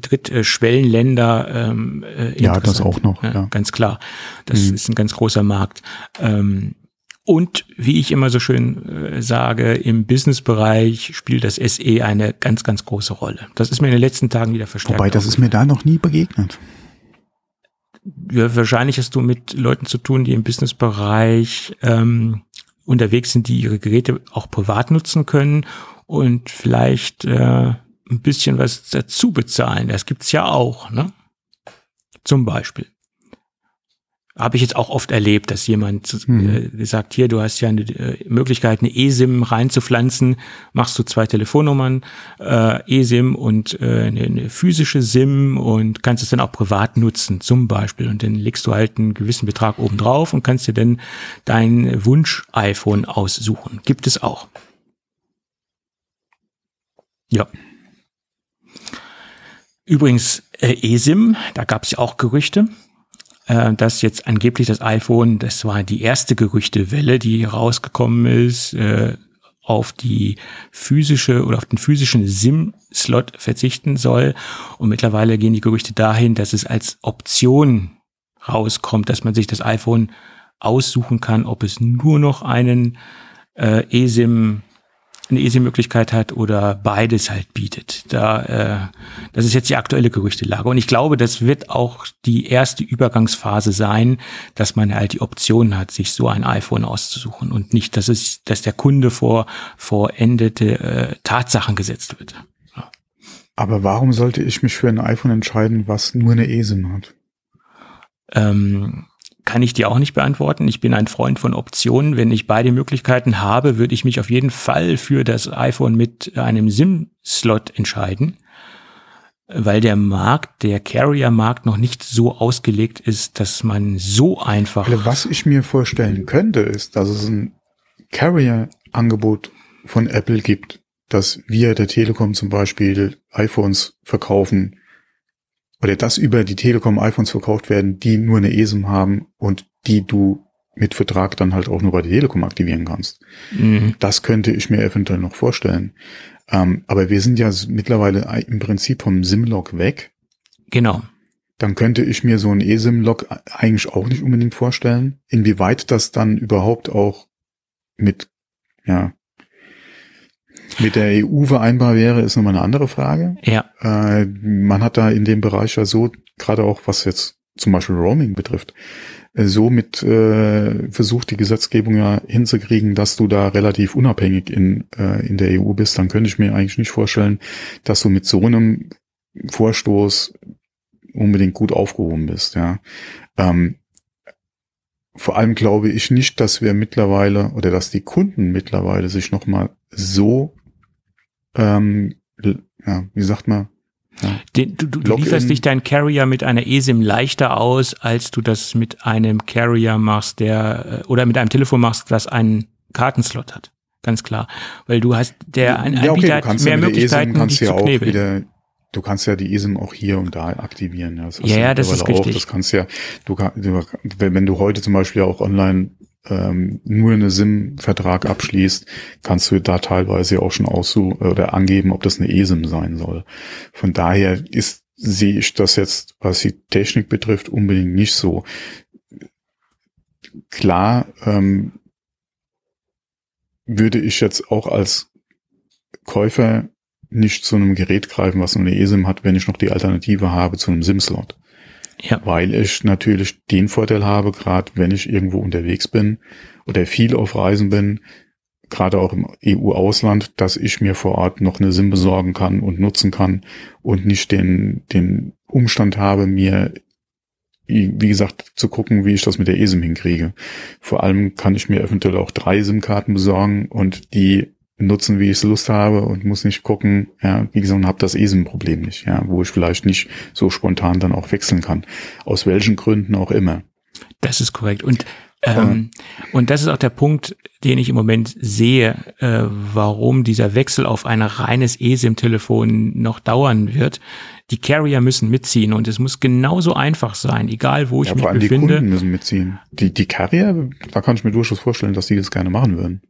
Drittschwellenländer interessant. Ja, das auch noch. Ja. Ganz klar. Das ist ein ganz großer Markt. Und wie ich immer so schön sage, im Businessbereich spielt das SE eine ganz, ganz große Rolle. Das ist mir in den letzten Tagen wieder verstärkt. Wobei, das ist mir da noch nie begegnet. Ja, wahrscheinlich hast du mit Leuten zu tun, die im Businessbereich unterwegs sind, die ihre Geräte auch privat nutzen können und vielleicht ein bisschen was dazu bezahlen. Das gibt's ja auch, ne? Zum Beispiel. Habe ich jetzt auch oft erlebt, dass jemand gesagt, hier, du hast ja eine Möglichkeit, eine eSIM reinzupflanzen, machst du 2 Telefonnummern, eSIM und eine physische SIM und kannst es dann auch privat nutzen, zum Beispiel. Und dann legst du halt einen gewissen Betrag obendrauf und kannst dir dann dein Wunsch-iPhone aussuchen. Gibt es auch. Ja. Übrigens, eSIM, da gab es ja auch Gerüchte, dass jetzt angeblich das iPhone, das war die erste Gerüchtewelle, die rausgekommen ist, auf die physische oder auf den physischen SIM-Slot verzichten soll. Und mittlerweile gehen die Gerüchte dahin, dass es als Option rauskommt, dass man sich das iPhone aussuchen kann, ob es nur noch einen eSIM eine ESI-Möglichkeit hat oder beides halt bietet. Das ist jetzt die aktuelle Gerüchtelage. Und ich glaube, das wird auch die erste Übergangsphase sein, dass man halt die Option hat, sich so ein iPhone auszusuchen und nicht, dass der Kunde vor endete Tatsachen gesetzt wird. Ja. Aber warum sollte ich mich für ein iPhone entscheiden, was nur eine eSIM hat? Kann ich dir auch nicht beantworten. Ich bin ein Freund von Optionen. Wenn ich beide Möglichkeiten habe, würde ich mich auf jeden Fall für das iPhone mit einem SIM-Slot entscheiden, weil der Carrier-Markt noch nicht so ausgelegt ist, dass man so einfach... Was ich mir vorstellen könnte, ist, dass es ein Carrier-Angebot von Apple gibt, dass wir der Telekom zum Beispiel iPhones verkaufen, oder dass über die Telekom iPhones verkauft werden, die nur eine eSIM haben und die du mit Vertrag dann halt auch nur bei der Telekom aktivieren kannst. Mhm. Das könnte ich mir eventuell noch vorstellen. Aber wir sind ja mittlerweile im Prinzip vom SIM-Lock weg. Genau. Dann könnte ich mir so ein eSIM-Lock eigentlich auch nicht unbedingt vorstellen. Inwieweit das dann überhaupt auch mit der EU vereinbar wäre, ist nochmal eine andere Frage. Ja. Man hat da in dem Bereich ja so, gerade auch was jetzt zum Beispiel Roaming betrifft, so mit versucht, die Gesetzgebung ja hinzukriegen, dass du da relativ unabhängig in der EU bist. Dann könnte ich mir eigentlich nicht vorstellen, dass du mit so einem Vorstoß unbedingt gut aufgehoben bist. Ja. Vor allem glaube ich nicht, dass wir mittlerweile oder dass die Kunden mittlerweile sich nochmal so du lieferst dich dein Carrier mit einer eSIM leichter aus, als du das mit einem Carrier machst, oder mit einem Telefon machst, das einen Kartenslot hat. Ganz klar. Weil du hast, Anbieter hat mehr Möglichkeiten, dich zu knebeln. Du kannst ja die eSIM auch hier und da aktivieren. Das ist richtig. Das kannst wenn du heute zum Beispiel auch online nur eine SIM-Vertrag abschließt, kannst du da teilweise auch schon angeben, ob das eine eSIM sein soll. Von daher sehe ich das jetzt, was die Technik betrifft, unbedingt nicht so. Klar, würde ich jetzt auch als Käufer nicht zu einem Gerät greifen, was nur eine eSIM hat, wenn ich noch die Alternative habe zu einem SIM-Slot. Ja. Weil ich natürlich den Vorteil habe, gerade wenn ich irgendwo unterwegs bin oder viel auf Reisen bin, gerade auch im EU-Ausland, dass ich mir vor Ort noch eine SIM besorgen kann und nutzen kann und nicht den Umstand habe, mir, wie gesagt, zu gucken, wie ich das mit der eSIM hinkriege. Vor allem kann ich mir eventuell auch 3 SIM-Karten besorgen und die nutzen, wie ich es Lust habe und muss nicht gucken, ja, wie gesagt, habe das ESIM-Problem nicht, ja, wo ich vielleicht nicht so spontan dann auch wechseln kann. Aus welchen Gründen auch immer. Das ist korrekt. Und das ist auch der Punkt, den ich im Moment sehe, warum dieser Wechsel auf ein reines eSIM-Telefon noch dauern wird. Die Carrier müssen mitziehen und es muss genauso einfach sein, egal wo ich mich befinde. Die Kunden müssen mitziehen. Die Carrier, da kann ich mir durchaus vorstellen, dass die das gerne machen würden.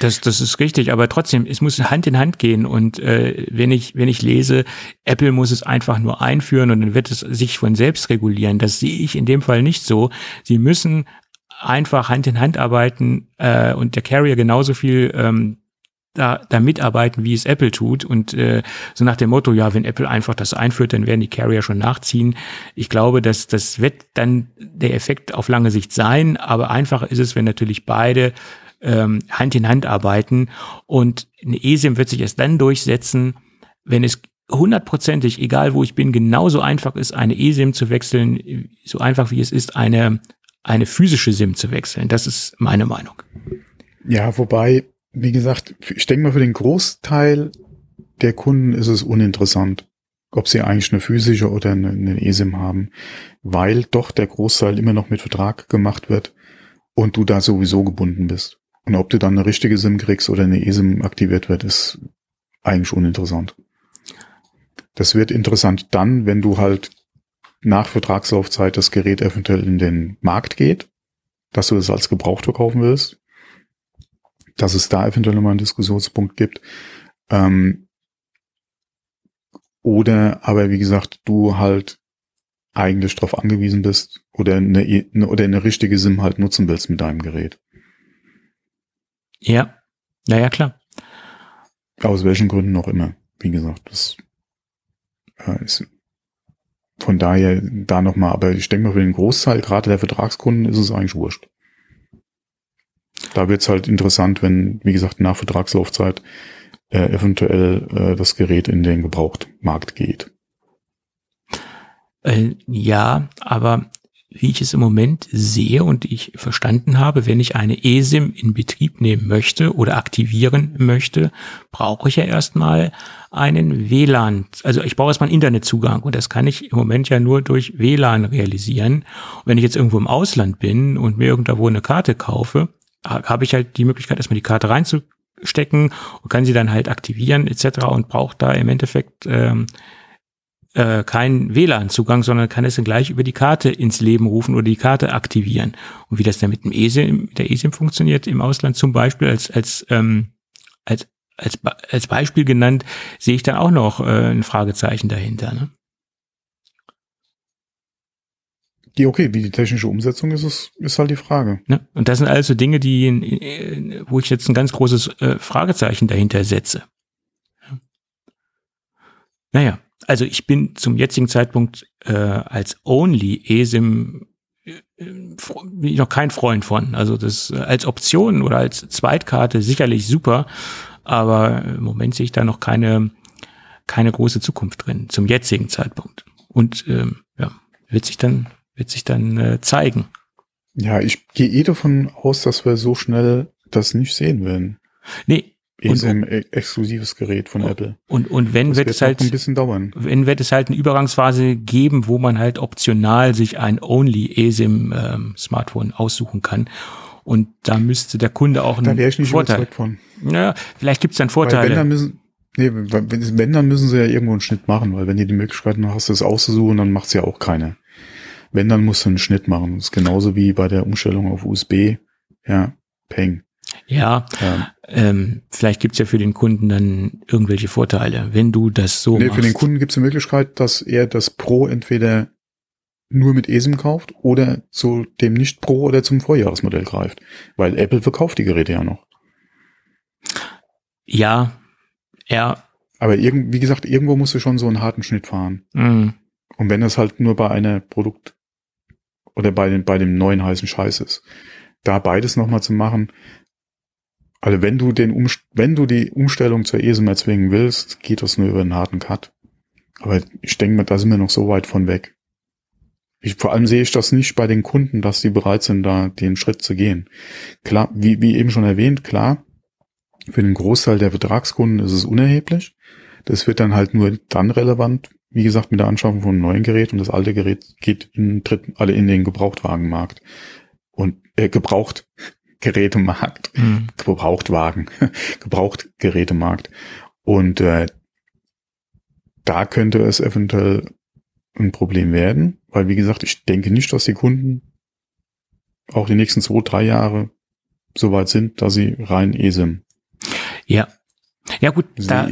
Das ist richtig, aber trotzdem, es muss Hand in Hand gehen und wenn ich lese, Apple muss es einfach nur einführen und dann wird es sich von selbst regulieren. Das sehe ich in dem Fall nicht so. Sie müssen einfach Hand in Hand arbeiten und der Carrier genauso viel da mitarbeiten, wie es Apple tut und so nach dem Motto, ja, wenn Apple einfach das einführt, dann werden die Carrier schon nachziehen. Ich glaube, dass das wird dann der Effekt auf lange Sicht sein, aber einfach ist es, wenn natürlich beide Hand in Hand arbeiten und eine eSIM wird sich erst dann durchsetzen, wenn es hundertprozentig, egal wo ich bin, genauso einfach ist, eine eSIM zu wechseln, so einfach wie es ist, eine physische SIM zu wechseln. Das ist meine Meinung. Ja, wobei, wie gesagt, ich denke mal, für den Großteil der Kunden ist es uninteressant, ob sie eigentlich eine physische oder eine eSIM haben, weil doch der Großteil immer noch mit Vertrag gemacht wird und du da sowieso gebunden bist. Und ob du dann eine richtige SIM kriegst oder eine eSIM aktiviert wird, ist eigentlich uninteressant. Das wird interessant dann, wenn du halt nach Vertragslaufzeit das Gerät eventuell in den Markt geht, dass du das als gebraucht verkaufen willst, dass es da eventuell nochmal einen Diskussionspunkt gibt. Aber wie gesagt, du halt eigentlich darauf angewiesen bist oder eine richtige SIM halt nutzen willst mit deinem Gerät. Ja, naja, klar. Aus welchen Gründen auch immer. Wie gesagt, das ist von daher da nochmal. Aber ich denke mal, für den Großteil gerade der Vertragskunden ist es eigentlich wurscht. Da wird es halt interessant, wenn, wie gesagt, nach Vertragslaufzeit eventuell das Gerät in den Gebrauchtmarkt geht. Ja, aber wie ich es im Moment sehe und ich verstanden habe, wenn ich eine eSIM in Betrieb nehmen möchte oder aktivieren möchte, brauche ich ja erstmal einen WLAN. Also ich brauche erstmal einen Internetzugang und das kann ich im Moment ja nur durch WLAN realisieren. Und wenn ich jetzt irgendwo im Ausland bin und mir irgendwo eine Karte kaufe, habe ich halt die Möglichkeit, erstmal die Karte reinzustecken und kann sie dann halt aktivieren etc. und brauche da im Endeffekt keinen WLAN-Zugang, sondern kann es dann gleich über die Karte ins Leben rufen oder die Karte aktivieren. Und wie das dann mit dem eSIM, der eSIM funktioniert im Ausland zum Beispiel, als Beispiel genannt, sehe ich dann auch noch ein Fragezeichen dahinter. Ne? Ja, okay, wie die technische Umsetzung ist halt die Frage. Ja, und das sind also Dinge, die, wo ich jetzt ein ganz großes Fragezeichen dahinter setze. Ja. Naja. Also ich bin zum jetzigen Zeitpunkt als Only eSIM noch kein Freund von. Also das als Option oder als Zweitkarte sicherlich super, aber im Moment sehe ich da noch keine große Zukunft drin zum jetzigen Zeitpunkt. Und ja, wird sich dann zeigen. Ja, ich gehe davon aus, dass wir so schnell das nicht sehen werden. Nee. Ist ein exklusives Gerät von Apple. Und wenn wird es halt ein bisschen dauern. Wenn wird es halt eine Übergangsphase geben, wo man halt optional sich ein Only eSIM Smartphone aussuchen kann. Und da müsste der Kunde auch einen Vorteil. Ja, vielleicht gibt's dann Vorteile. Weil wenn dann müssen sie ja irgendwo einen Schnitt machen, weil wenn du die Möglichkeit hast, das auszusuchen, dann macht's ja auch keiner. Wenn, dann musst du einen Schnitt machen. Das ist genauso wie bei der Umstellung auf USB. Ja, peng. Ja, vielleicht gibt's ja für den Kunden dann irgendwelche Vorteile, wenn du das so machst. Für den Kunden gibt's die Möglichkeit, dass er das Pro entweder nur mit eSIM kauft oder zu dem Nicht-Pro oder zum Vorjahresmodell greift, weil Apple verkauft die Geräte ja noch. Ja. Aber wie gesagt, irgendwo musst du schon so einen harten Schnitt fahren. Mhm. Und wenn das halt nur bei einer Produkt- oder bei dem neuen heißen Scheiß ist, da beides nochmal zu machen. Also wenn du die Umstellung zur eSIM erzwingen willst, geht das nur über einen harten Cut. Aber ich denke mal, da sind wir noch so weit von weg. Vor allem sehe ich das nicht bei den Kunden, dass die bereit sind, da den Schritt zu gehen. Klar, wie eben schon erwähnt, klar, für den Großteil der Vertragskunden ist es unerheblich. Das wird dann halt nur dann relevant, wie gesagt, mit der Anschaffung von einem neuen Gerät, und das alte Gerät geht in den Gebrauchtwagenmarkt. Und Gebrauchtgerätemarkt. Und da könnte es eventuell ein Problem werden, weil, wie gesagt, ich denke nicht, dass die Kunden auch die nächsten 2-3 Jahre so weit sind, dass sie rein eSIM. Ja. Ja gut, da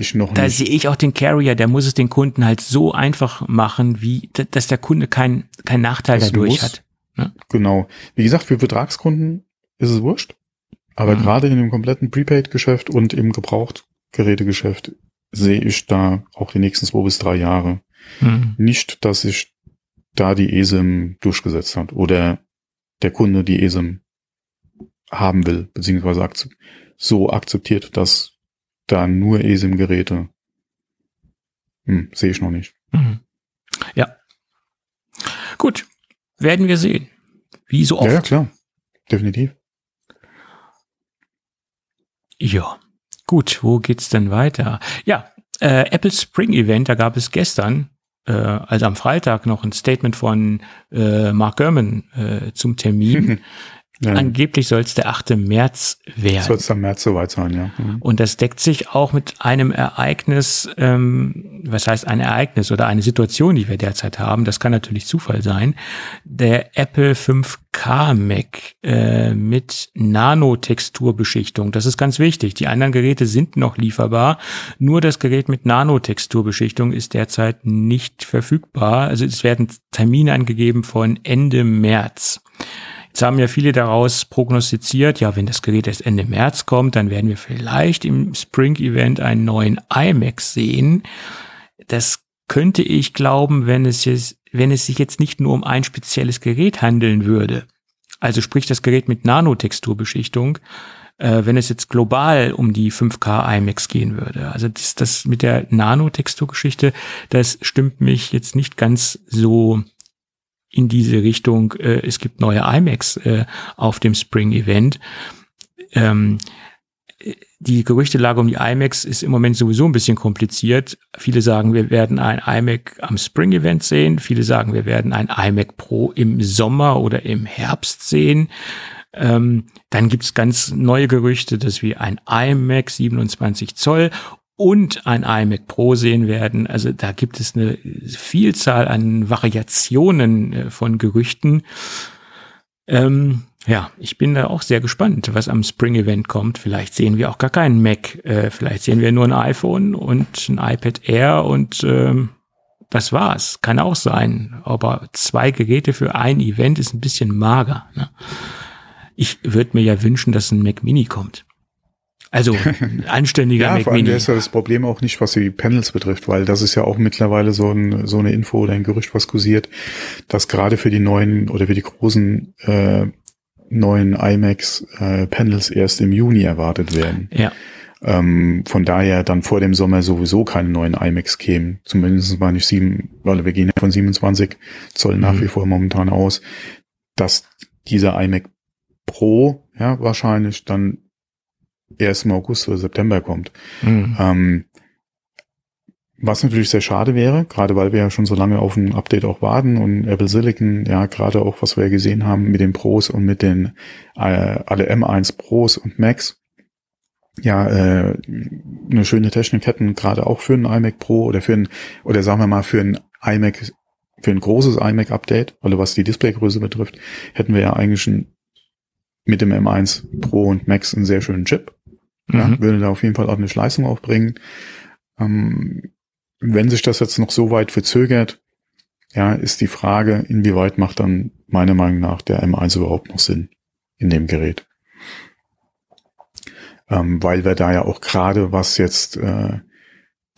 sehe ich auch den Carrier, der muss es den Kunden halt so einfach machen, wie dass der Kunde keinen Nachteil dadurch hat. Ne? Genau. Wie gesagt, für Vertragskunden ist es wurscht. Aber gerade in dem kompletten Prepaid-Geschäft und im Gebrauchtgerätegeschäft sehe ich da auch die nächsten 2 bis 3 Jahre nicht, dass sich da die eSIM durchgesetzt hat oder der Kunde die eSIM haben will, beziehungsweise so akzeptiert, dass da nur eSIM-Geräte sehe ich noch nicht. Mhm. Ja. Gut. Werden wir sehen. Wie so oft. Ja, klar. Definitiv. Ja, gut, wo geht's denn weiter? Ja, Apple Spring Event, da gab es gestern, also am Freitag, noch ein Statement von Mark Gurman zum Termin. Ja. Angeblich soll es der 8. März werden. Soll es am März soweit sein, ja. Mhm. Und das deckt sich auch mit einem Ereignis, was heißt ein Ereignis oder eine Situation, die wir derzeit haben, das kann natürlich Zufall sein, der Apple 5K Mac mit Nanotexturbeschichtung. Das ist ganz wichtig. Die anderen Geräte sind noch lieferbar, nur das Gerät mit Nanotexturbeschichtung ist derzeit nicht verfügbar. Also es werden Termine angegeben von Ende März. Jetzt haben ja viele daraus prognostiziert, ja, wenn das Gerät erst Ende März kommt, dann werden wir vielleicht im Spring-Event einen neuen iMac sehen. Das könnte ich glauben, wenn es sich jetzt nicht nur um ein spezielles Gerät handeln würde. Also sprich das Gerät mit Nanotexturbeschichtung, wenn es jetzt global um die 5K iMacs gehen würde. Also das mit der Nanotexturgeschichte, das stimmt mich jetzt nicht ganz so in diese Richtung, es gibt neue iMacs auf dem Spring-Event. Die Gerüchtelage um die iMacs ist im Moment sowieso ein bisschen kompliziert. Viele sagen, wir werden ein iMac am Spring-Event sehen. Viele sagen, wir werden ein iMac Pro im Sommer oder im Herbst sehen. Dann gibt's ganz neue Gerüchte, dass wir ein iMac 27 Zoll und ein iMac Pro sehen werden. Also da gibt es eine Vielzahl an Variationen von Gerüchten. Ja, ich bin da auch sehr gespannt, was am Spring-Event kommt. Vielleicht sehen wir auch gar keinen Mac. Vielleicht sehen wir nur ein iPhone und ein iPad Air und das war's. Kann auch sein. Aber zwei Geräte für ein Event ist ein bisschen mager. Ne? Ich würde mir ja wünschen, dass ein Mac Mini kommt. Also ein anständiger Mac Mini. Ja, vor allem ist ja das Problem auch nicht, was die Panels betrifft, weil das ist ja auch mittlerweile so eine Info oder ein Gerücht, was kursiert, dass gerade für die neuen oder für die großen neuen iMacs Panels erst im Juni erwartet werden. Ja. Von daher dann vor dem Sommer sowieso keine neuen iMacs kämen. Zumindest mal nicht 7, weil wir gehen ja von 27 Zoll nach wie vor momentan aus, dass dieser iMac Pro ja wahrscheinlich dann erst im August oder September kommt. Was natürlich sehr schade wäre, gerade weil wir ja schon so lange auf ein Update auch warten und Apple Silicon, ja, gerade auch, was wir ja gesehen haben mit den Pros und mit den alle M1 Pros und Macs, ja, eine schöne Technik hätten, gerade auch für einen iMac Pro oder für ein großes iMac Update, also was die Displaygröße betrifft, hätten wir ja eigentlich mit dem M1 Pro und Max einen sehr schönen Chip. Ja, würde da auf jeden Fall ordentlich Leistung aufbringen. Wenn sich das jetzt noch so weit verzögert, ja, ist die Frage, inwieweit macht dann meiner Meinung nach der M1 überhaupt noch Sinn in dem Gerät. Weil wir da ja auch gerade, was jetzt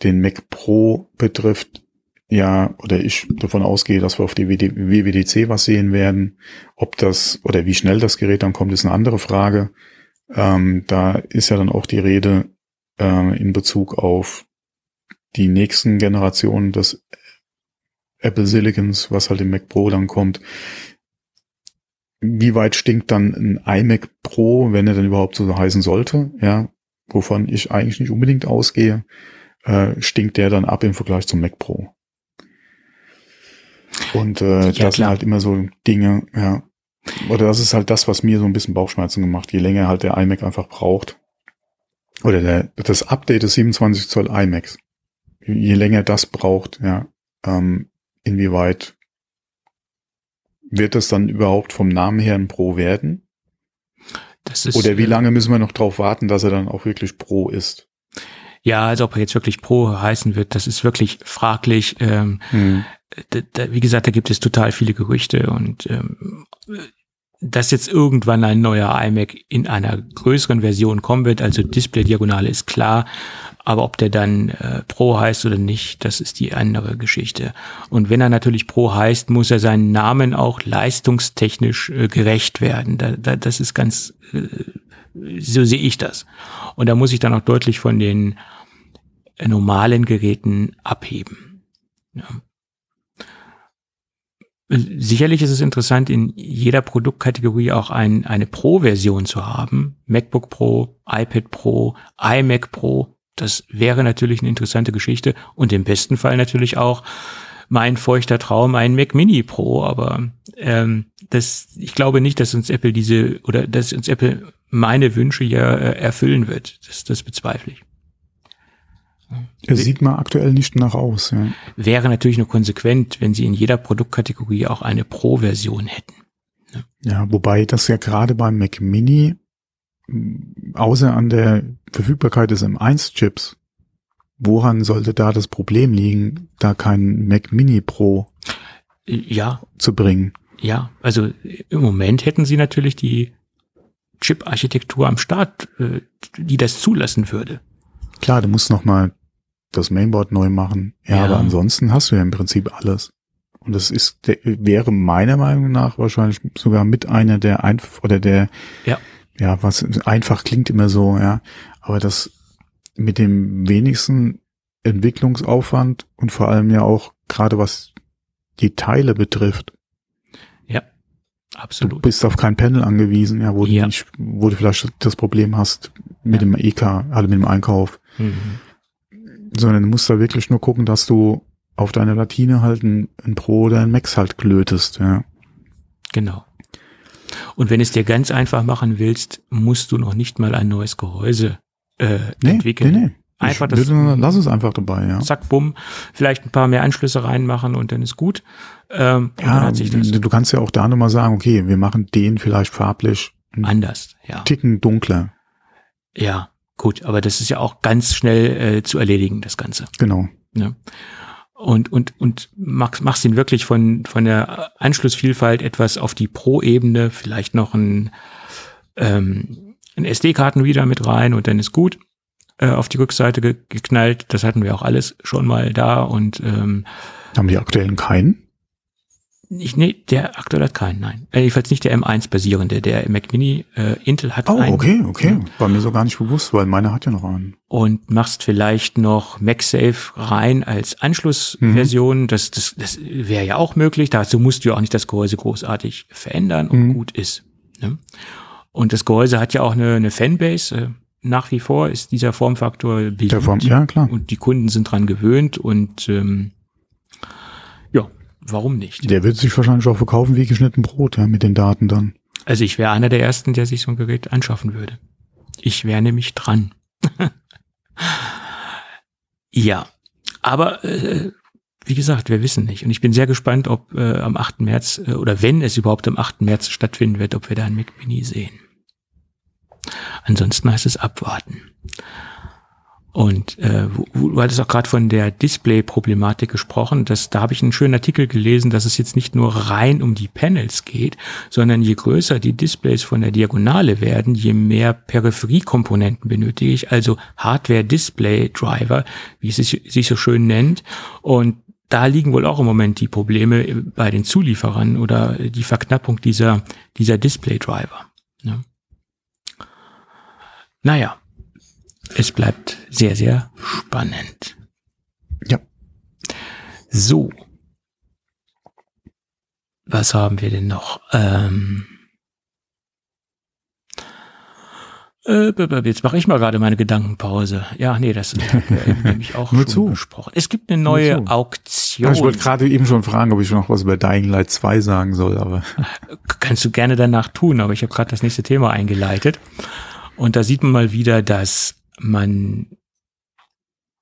den Mac Pro betrifft, ja, oder ich davon ausgehe, dass wir auf die WWDC was sehen werden. Ob das oder wie schnell das Gerät dann kommt, ist eine andere Frage. Da ist ja dann auch die Rede in Bezug auf die nächsten Generationen des Apple Silicons, was halt im Mac Pro dann kommt. Wie weit stinkt dann ein iMac Pro, wenn er denn überhaupt so heißen sollte? Ja, wovon ich eigentlich nicht unbedingt ausgehe, stinkt der dann ab im Vergleich zum Mac Pro. Und das sind halt immer so Dinge, ja. Oder das ist halt das, was mir so ein bisschen Bauchschmerzen gemacht, je länger halt der iMac einfach braucht. Oder das Update des 27 Zoll iMacs. Je länger das braucht, ja, inwieweit wird das dann überhaupt vom Namen her ein Pro werden? Oder wie lange müssen wir noch drauf warten, dass er dann auch wirklich Pro ist? Ja, also ob er jetzt wirklich Pro heißen wird, das ist wirklich fraglich. Wie gesagt, da gibt es total viele Gerüchte und dass jetzt irgendwann ein neuer iMac in einer größeren Version kommen wird, also Display-Diagonale ist klar, aber ob der dann Pro heißt oder nicht, das ist die andere Geschichte. Und wenn er natürlich Pro heißt, muss er seinen Namen auch leistungstechnisch gerecht werden. Das ist ganz, so sehe ich das. Und da muss ich dann auch deutlich von den normalen Geräten abheben. Ja. Sicherlich ist es interessant, in jeder Produktkategorie auch eine Pro-Version zu haben. MacBook Pro, iPad Pro, iMac Pro. Das wäre natürlich eine interessante Geschichte. Und im besten Fall natürlich auch mein feuchter Traum, ein Mac Mini Pro. Aber ich glaube nicht, dass uns Apple dass uns Apple meine Wünsche ja erfüllen wird. Das bezweifle ich. Es sieht mal aktuell nicht nach aus. Ja. Wäre natürlich nur konsequent, wenn sie in jeder Produktkategorie auch eine Pro-Version hätten. Ne? Ja, wobei das ja gerade beim Mac Mini, außer an der Verfügbarkeit des M1-Chips, woran sollte da das Problem liegen, da keinen Mac Mini Pro zu bringen? Ja, also im Moment hätten sie natürlich die Chip-Architektur am Start, die das zulassen würde. Klar, du musst nochmal das Mainboard neu machen. Ja, aber ansonsten hast du ja im Prinzip alles. Und das ist, wäre meiner Meinung nach wahrscheinlich sogar mit einer der einfach, oder der, ja, was einfach klingt immer so, ja. Aber das mit dem wenigsten Entwicklungsaufwand und vor allem ja auch gerade was die Teile betrifft. Ja, absolut. Du bist auf kein Panel angewiesen, ja, wo du vielleicht das Problem hast mit dem EK, also mit dem Einkauf. Mhm. Sondern du musst da wirklich nur gucken, dass du auf deiner Platine halt ein Pro oder ein Max halt klötest, ja. Genau. Und wenn es dir ganz einfach machen willst, musst du noch nicht mal ein neues Gehäuse entwickeln. Nee. Einfach lass es einfach dabei, ja. Zack, bumm, vielleicht ein paar mehr Anschlüsse reinmachen und dann ist gut. Dann hat sich das. Du kannst ja auch da nochmal sagen, okay, wir machen den vielleicht farblich anders, ja. Ticken dunkler. Ja, gut, aber das ist ja auch ganz schnell zu erledigen, das Ganze. Genau. Ja. Und machst ihn wirklich von der Anschlussvielfalt etwas auf die Pro-Ebene, vielleicht noch ein SD-Kartenreader mit rein und dann ist gut. Auf die Rückseite geknallt, das hatten wir auch alles schon mal da und haben die aktuellen keinen? Nee, der aktuell hat keinen, nein. Jedenfalls nicht der M1 basierende, der Mac Mini, Intel hat einen. Oh, okay. War mir so gar nicht bewusst, weil meiner hat ja noch einen. Und machst vielleicht noch MagSafe rein als Anschlussversion, das wäre ja auch möglich, dazu musst du ja auch nicht das Gehäuse großartig verändern und gut ist. Ne? Und das Gehäuse hat ja auch eine Fanbase, nach wie vor ist dieser Formfaktor beliebt. Ja, klar. Und die Kunden sind dran gewöhnt und warum nicht? Der wird sich wahrscheinlich auch verkaufen wie geschnitten Brot, ja, mit den Daten dann. Also ich wäre einer der Ersten, der sich so ein Gerät anschaffen würde. Ich wäre nämlich dran. Ja, aber wie gesagt, wir wissen nicht. Und ich bin sehr gespannt, ob am 8. März oder wenn es überhaupt am 8. März stattfinden wird, ob wir da einen Mac Mini sehen. Ansonsten heißt es abwarten. Und du hattest auch gerade von der Display-Problematik gesprochen. Da habe ich einen schönen Artikel gelesen, dass es jetzt nicht nur rein um die Panels geht, sondern je größer die Displays von der Diagonale werden, je mehr Peripheriekomponenten benötige ich, also Hardware-Display-Driver, wie es sich so schön nennt. Und da liegen wohl auch im Moment die Probleme bei den Zulieferern oder die Verknappung dieser Display-Driver. Ne? Naja, es bleibt sehr, sehr spannend. Ja. So. Was haben wir denn noch? Jetzt mache ich mal gerade meine Gedankenpause. Ja, nee, das habe ich nämlich auch schon besprochen. Es gibt eine neue Auktion. Ich wollte gerade eben schon fragen, ob ich noch was über Dying Light 2 sagen soll, aber kannst du gerne danach tun, aber ich habe gerade das nächste Thema eingeleitet. Und da sieht man mal wieder, dass man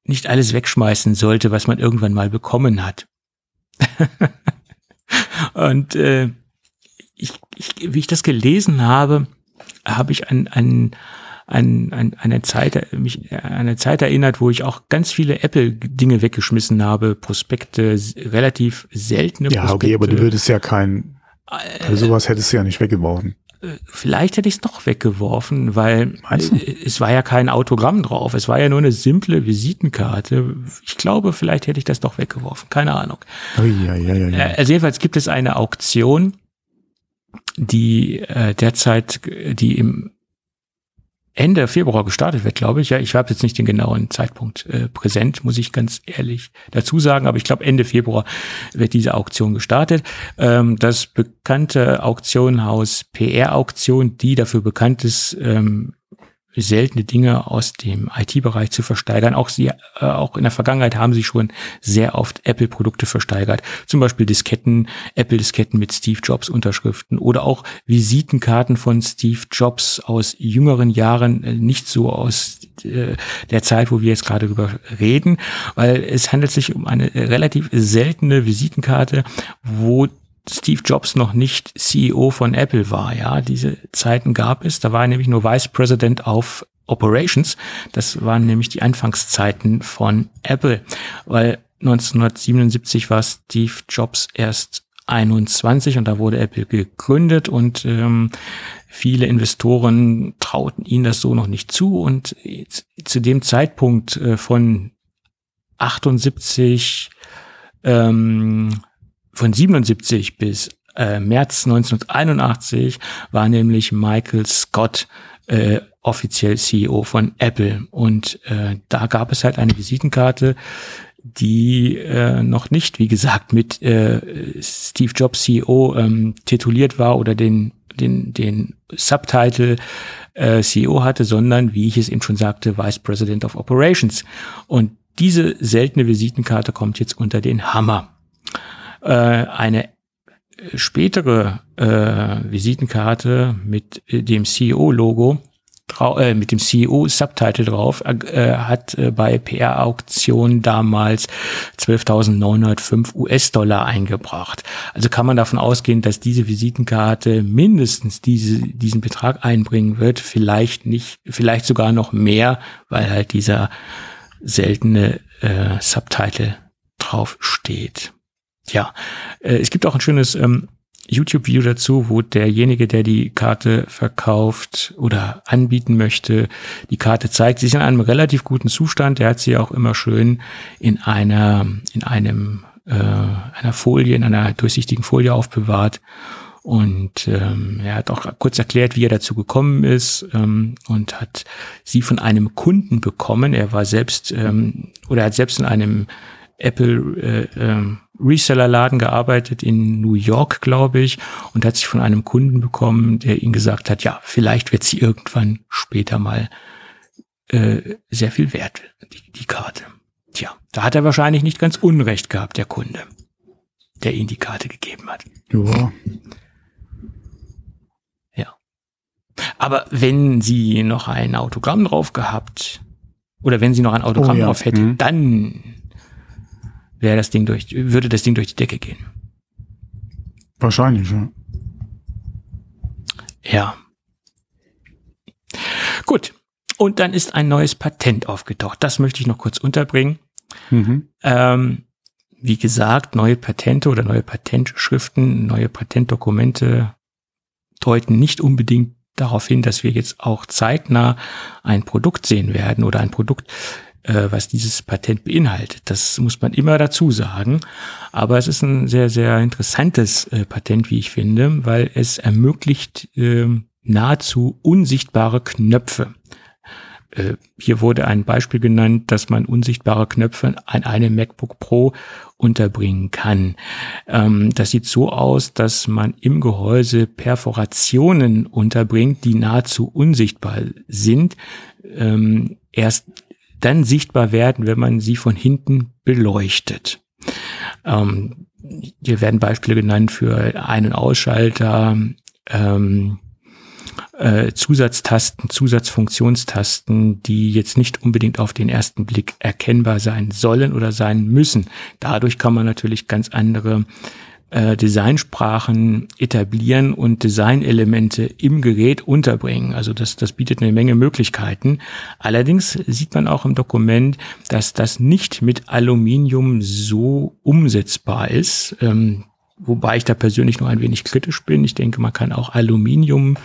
nicht alles wegschmeißen sollte, was man irgendwann mal bekommen hat. Und wie ich das gelesen habe, habe ich an eine Zeit erinnert, wo ich auch ganz viele Apple-Dinge weggeschmissen habe, Prospekte, relativ seltene Prospekte. Ja, okay, aber du würdest ja sowas hättest du ja nicht weggeworfen. Vielleicht hätte ich es doch weggeworfen, weil es war ja kein Autogramm drauf. Es war ja nur eine simple Visitenkarte. Ich glaube, vielleicht hätte ich das doch weggeworfen. Keine Ahnung. Oh, ja. Also jedenfalls gibt es eine Auktion, die die im Ende Februar gestartet wird, glaube ich. Ja, ich habe jetzt nicht den genauen Zeitpunkt präsent, muss ich ganz ehrlich dazu sagen. Aber ich glaube, Ende Februar wird diese Auktion gestartet. Das bekannte Auktionhaus PR Auktionen, die dafür bekannt ist, seltene Dinge aus dem IT-Bereich zu versteigern. Auch auch in der Vergangenheit haben sie schon sehr oft Apple-Produkte versteigert. Zum Beispiel Disketten, Apple-Disketten mit Steve Jobs Unterschriften oder auch Visitenkarten von Steve Jobs aus jüngeren Jahren, nicht so aus der Zeit, wo wir jetzt gerade drüber reden, weil es handelt sich um eine relativ seltene Visitenkarte, wo Steve Jobs noch nicht CEO von Apple war, ja. Diese Zeiten gab es. Da war er nämlich nur Vice President of Operations. Das waren nämlich die Anfangszeiten von Apple, weil 1977 war Steve Jobs erst 21 und da wurde Apple gegründet und viele Investoren trauten ihnen das so noch nicht zu und zu dem Zeitpunkt von 77 bis März 1981 war nämlich Michael Scott offiziell CEO von Apple und da gab es halt eine Visitenkarte, die noch nicht, wie gesagt, mit Steve Jobs CEO tituliert war oder den Subtitle CEO hatte, sondern, wie ich es eben schon sagte, Vice President of Operations. Und diese seltene Visitenkarte kommt jetzt unter den Hammer. Eine spätere Visitenkarte mit dem CEO-Logo, mit dem CEO-Subtitle drauf, hat bei PR Auktionen damals 12.905 US-Dollar eingebracht. Also kann man davon ausgehen, dass diese Visitenkarte mindestens diesen Betrag einbringen wird, vielleicht sogar noch mehr, weil halt dieser seltene Subtitle drauf steht. Ja, es gibt auch ein schönes YouTube-Video dazu, wo derjenige, der die Karte verkauft oder anbieten möchte, die Karte zeigt. Sie ist in einem relativ guten Zustand. Der hat sie auch immer schön in einer Folie, in einer durchsichtigen Folie aufbewahrt. Und er hat auch kurz erklärt, wie er dazu gekommen ist und hat sie von einem Kunden bekommen. Er war selbst hat selbst in einem Apple Reseller-Laden gearbeitet in New York, glaube ich, und hat sich von einem Kunden bekommen, der ihm gesagt hat, ja, vielleicht wird sie irgendwann später mal sehr viel wert, die Karte. Tja, da hat er wahrscheinlich nicht ganz Unrecht gehabt, der Kunde, der ihm die Karte gegeben hat. Ja. Ja. Aber wenn sie noch ein Autogramm drauf gehabt, oder wenn sie noch ein Autogramm drauf hätte, dann würde das Ding durch die Decke gehen. Wahrscheinlich, ja. Ja. Gut. Und dann ist ein neues Patent aufgetaucht. Das möchte ich noch kurz unterbringen. Mhm. Wie gesagt, neue Patente oder neue Patentschriften, neue Patentdokumente deuten nicht unbedingt darauf hin, dass wir jetzt auch zeitnah ein Produkt sehen werden oder ein Produkt, was dieses Patent beinhaltet. Das muss man immer dazu sagen. Aber es ist ein sehr, sehr interessantes Patent, wie ich finde, weil es ermöglicht nahezu unsichtbare Knöpfe. Hier wurde ein Beispiel genannt, dass man unsichtbare Knöpfe an einem MacBook Pro unterbringen kann. Das sieht so aus, dass man im Gehäuse Perforationen unterbringt, die nahezu unsichtbar sind. Erst dann sichtbar werden, wenn man sie von hinten beleuchtet. Hier werden Beispiele genannt für Ein- und Ausschalter, Zusatztasten, Zusatzfunktionstasten, die jetzt nicht unbedingt auf den ersten Blick erkennbar sein sollen oder sein müssen. Dadurch kann man natürlich ganz andere Designsprachen etablieren und Designelemente im Gerät unterbringen. Also das bietet eine Menge Möglichkeiten. Allerdings sieht man auch im Dokument, dass das nicht mit Aluminium so umsetzbar ist. Wobei ich da persönlich noch ein wenig kritisch bin. Ich denke, man kann auch Aluminium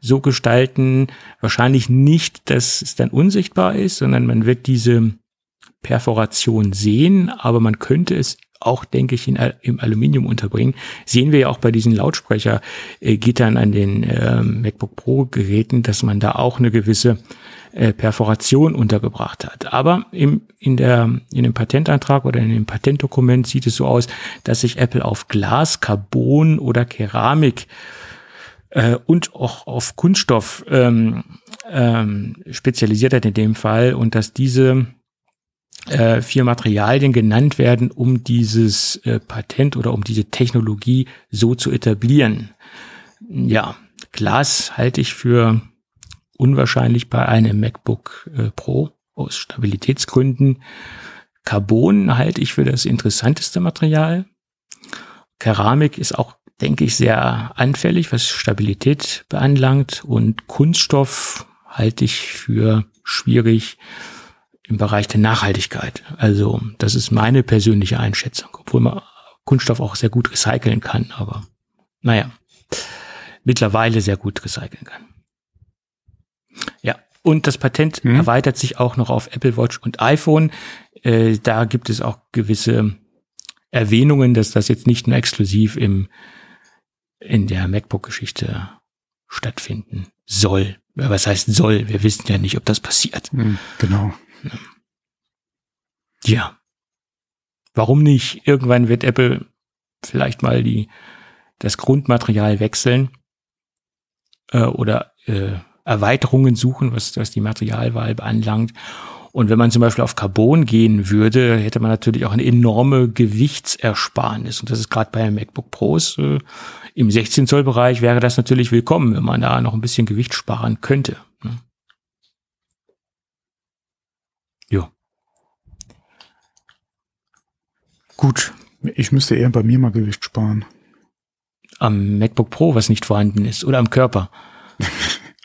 so gestalten. Wahrscheinlich nicht, dass es dann unsichtbar ist, sondern man wird diese Perforation sehen, aber man könnte es auch, denke ich, im Aluminium unterbringen. Sehen wir ja auch bei diesen Lautsprechergittern an den MacBook Pro Geräten, dass man da auch eine gewisse Perforation untergebracht hat. Aber in dem Patentantrag oder in dem Patentdokument sieht es so aus, dass sich Apple auf Glas, Carbon oder Keramik und auch auf Kunststoff spezialisiert hat in dem Fall und dass diese 4 Materialien genannt werden, um dieses Patent oder um diese Technologie so zu etablieren. Ja, Glas halte ich für unwahrscheinlich bei einem MacBook Pro aus Stabilitätsgründen. Carbon halte ich für das interessanteste Material. Keramik ist auch, denke ich, sehr anfällig, was Stabilität beanlangt. Und Kunststoff halte ich für schwierig im Bereich der Nachhaltigkeit. Also das ist meine persönliche Einschätzung, obwohl man Kunststoff auch sehr gut recyceln kann, aber naja, mittlerweile sehr gut recyceln kann. Ja, und das Patent erweitert sich auch noch auf Apple Watch und iPhone. Da gibt es auch gewisse Erwähnungen, dass das jetzt nicht nur exklusiv in der MacBook-Geschichte stattfinden soll. Was heißt soll? Wir wissen ja nicht, ob das passiert. Genau. Ja. Warum nicht? Irgendwann wird Apple vielleicht mal das Grundmaterial wechseln oder Erweiterungen suchen, was die Materialwahl anlangt. Und wenn man zum Beispiel auf Carbon gehen würde, hätte man natürlich auch eine enorme Gewichtsersparnis. Und das ist gerade bei MacBook Pros im 16-Zoll-Bereich wäre das natürlich willkommen, wenn man da noch ein bisschen Gewicht sparen könnte. Ne? Jo. Gut. Ich müsste eher bei mir mal Gewicht sparen. Am MacBook Pro, was nicht vorhanden ist, oder am Körper?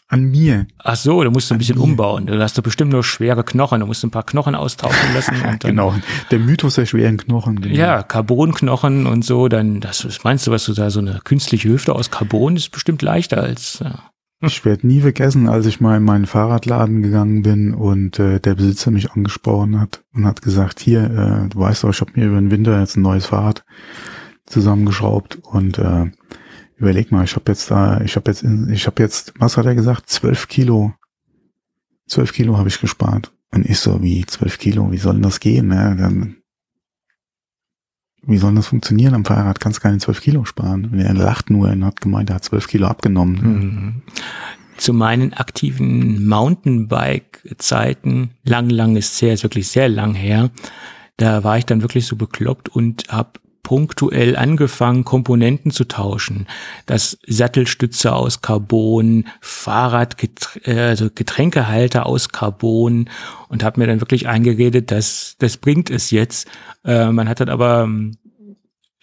An mir. Ach so, da musst du ein bisschen umbauen. Du hast doch bestimmt nur schwere Knochen. Du musst ein paar Knochen austauschen lassen. Und dann, genau, der Mythos der schweren Knochen. Genau. Ja, Carbonknochen und so. Dann, was meinst du, was du da, so eine künstliche Hüfte aus Carbon ist bestimmt leichter als... Ja. Ich werde nie vergessen, als ich mal in meinen Fahrradladen gegangen bin und der Besitzer mich angesprochen hat und hat gesagt, hier, du weißt doch, ich habe mir über den Winter jetzt ein neues Fahrrad zusammengeschraubt und... Überleg mal, ich habe jetzt, was hat er gesagt? 12 Kilo. 12 Kilo habe ich gespart. Und ich so, wie 12 Kilo? Wie soll denn das gehen? Ne? Dann, wie soll das funktionieren am Fahrrad? Kannst keine 12 Kilo sparen. Und er lacht nur und hat gemeint, er hat 12 Kilo abgenommen. Mhm. Zu meinen aktiven Mountainbike-Zeiten, lang ist sehr, ist wirklich sehr lang her. Da war ich dann wirklich so bekloppt und habe punktuell angefangen, Komponenten zu tauschen. Das Sattelstütze aus Carbon, Getränkehalter aus Carbon, und habe mir dann wirklich eingeredet, dass das bringt es jetzt. Man hat dann aber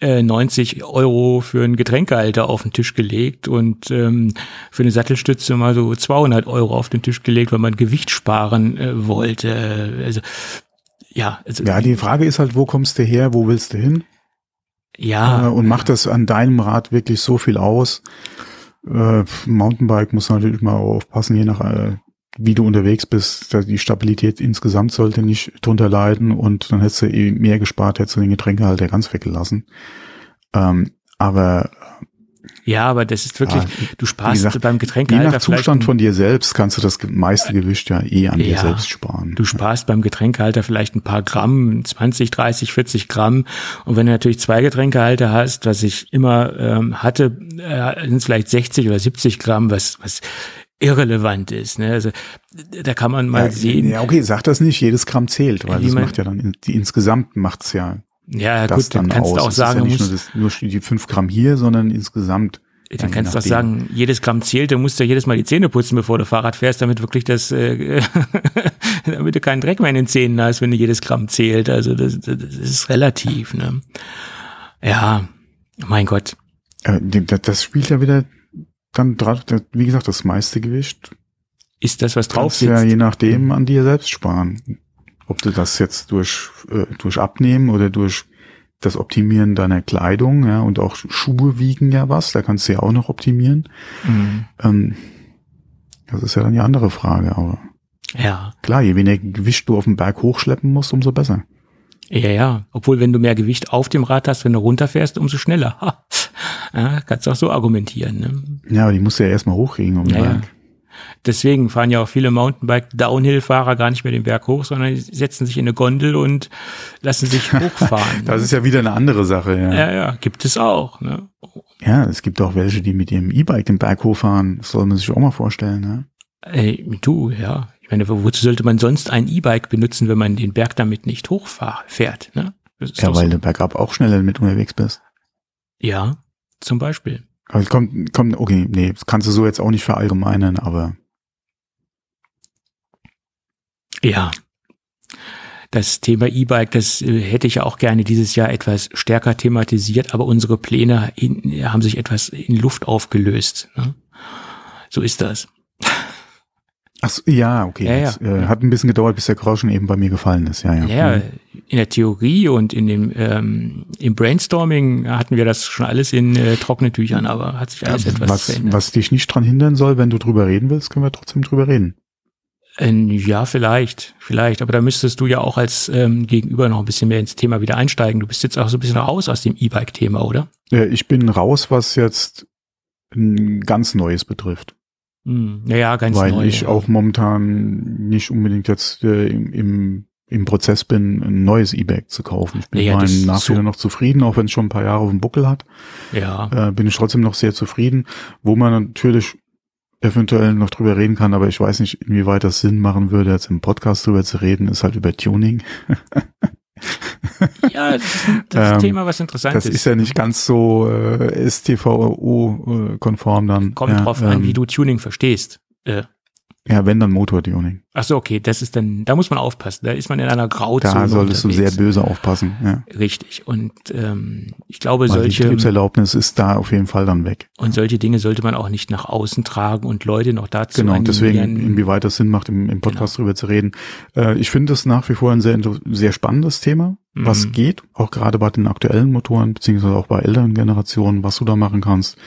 90 € für einen Getränkehalter auf den Tisch gelegt und für eine Sattelstütze mal so 200 € auf den Tisch gelegt, weil man Gewicht sparen wollte. Also, die Frage ist halt, wo kommst du her, wo willst du hin? Ja. Und macht das an deinem Rad wirklich so viel aus? Mountainbike muss natürlich mal aufpassen, je nach, wie du unterwegs bist. Die Stabilität insgesamt sollte nicht drunter leiden, und dann hättest du mehr gespart, hättest du den Getränkehalter ganz weggelassen. Aber das ist wirklich, du sparst, wie gesagt, beim Getränkehalter. Je nach Zustand von dir selbst kannst du das meiste Gewicht dir selbst sparen. Du sparst beim Getränkehalter vielleicht ein paar Gramm, 20, 30, 40 Gramm. Und wenn du natürlich zwei Getränkehalter hast, was ich immer hatte, sind es vielleicht 60 oder 70 Gramm, was irrelevant ist. Ne? Also da kann man mal sehen. Ja, okay, sag das nicht, jedes Gramm zählt, weil das macht ja dann, insgesamt macht's ja. Ja, das gut, dann kannst du auch sagen, ja, nicht nur die 5 Gramm hier, sondern insgesamt. Dann kannst du auch sagen, jedes Gramm zählt, du musst ja jedes Mal die Zähne putzen, bevor du Fahrrad fährst, damit wirklich damit du keinen Dreck mehr in den Zähnen hast, wenn du jedes Gramm zählt. Also das ist relativ, ne? Ja, mein Gott. Das spielt ja wieder dann, wie gesagt, das meiste Gewicht. Ist das, was drauf sitzt? Ja, je nachdem an dir selbst sparen. Ob du das jetzt durch Abnehmen oder durch das Optimieren deiner Kleidung, ja, und auch Schuhe wiegen ja was, da kannst du ja auch noch optimieren. Mhm. Das ist ja dann die andere Frage, aber ja. Klar, je weniger Gewicht du auf den Berg hochschleppen musst, umso besser. Ja, obwohl, wenn du mehr Gewicht auf dem Rad hast, wenn du runterfährst, umso schneller. Ja, kannst du auch so argumentieren. Ne? Ja, aber die musst du ja erstmal hochkriegen auf den Berg. Deswegen fahren ja auch viele Mountainbike-Downhill-Fahrer gar nicht mehr den Berg hoch, sondern setzen sich in eine Gondel und lassen sich hochfahren. Das ist ja wieder eine andere Sache. Ja, gibt es auch. Ne? Ja, es gibt auch welche, die mit ihrem E-Bike den Berg hochfahren. Das soll man sich auch mal vorstellen. Ne? Ja. Ich meine, wozu sollte man sonst ein E-Bike benutzen, wenn man den Berg damit nicht hochfährt? Ne? Ja, weil du bergab auch schneller mit unterwegs bist. Ja, zum Beispiel. Also kommt, okay, nee, das kannst du so jetzt auch nicht verallgemeinern, aber. Ja. Das Thema E-Bike, das hätte ich ja auch gerne dieses Jahr etwas stärker thematisiert, aber unsere Pläne haben sich etwas in Luft aufgelöst. Ne? So ist das. Ach, ja, okay. Ja, das, ja. Hat ein bisschen gedauert, bis der Groschen eben bei mir gefallen ist. Ja, ja. Ja, in der Theorie und in dem im Brainstorming hatten wir das schon alles in trockenen Tüchern, aber hat sich alles etwas verändert. Was dich nicht dran hindern soll, wenn du drüber reden willst, können wir trotzdem drüber reden. Ja, vielleicht. Aber da müsstest du ja auch als Gegenüber noch ein bisschen mehr ins Thema wieder einsteigen. Du bist jetzt auch so ein bisschen raus aus dem E-Bike-Thema, oder? Ich bin raus, was jetzt ein ganz Neues betrifft. Ja, ganz neu. Weil ich auch momentan nicht unbedingt jetzt im Prozess bin, ein neues E-Bike zu kaufen. Ich bin nachher noch zufrieden, auch wenn es schon ein paar Jahre auf dem Buckel hat. Ja. Bin ich trotzdem noch sehr zufrieden, wo man natürlich eventuell noch drüber reden kann, aber ich weiß nicht, inwieweit das Sinn machen würde, jetzt im Podcast drüber zu reden, ist halt über Tuning. Ja, das ist ein Thema, was interessant ist. Das ist ja nicht ganz so StVO-konform dann. Kommt drauf an, wie du Tuning verstehst. Ja, wenn, dann Motor-Tuning. Ach so, okay, das ist dann, da muss man aufpassen, da ist man in einer Grauzone. Da solltest du sehr böse aufpassen. Ja. Richtig, und ich glaube, die Betriebserlaubnis ist da auf jeden Fall dann weg. Und solche Dinge sollte man auch nicht nach außen tragen und Leute noch dazu animieren. Deswegen, inwieweit das Sinn macht, im Podcast drüber zu reden. Ich finde es nach wie vor ein sehr, sehr spannendes Thema, was geht, auch gerade bei den aktuellen Motoren, beziehungsweise auch bei älteren Generationen, was du da machen kannst.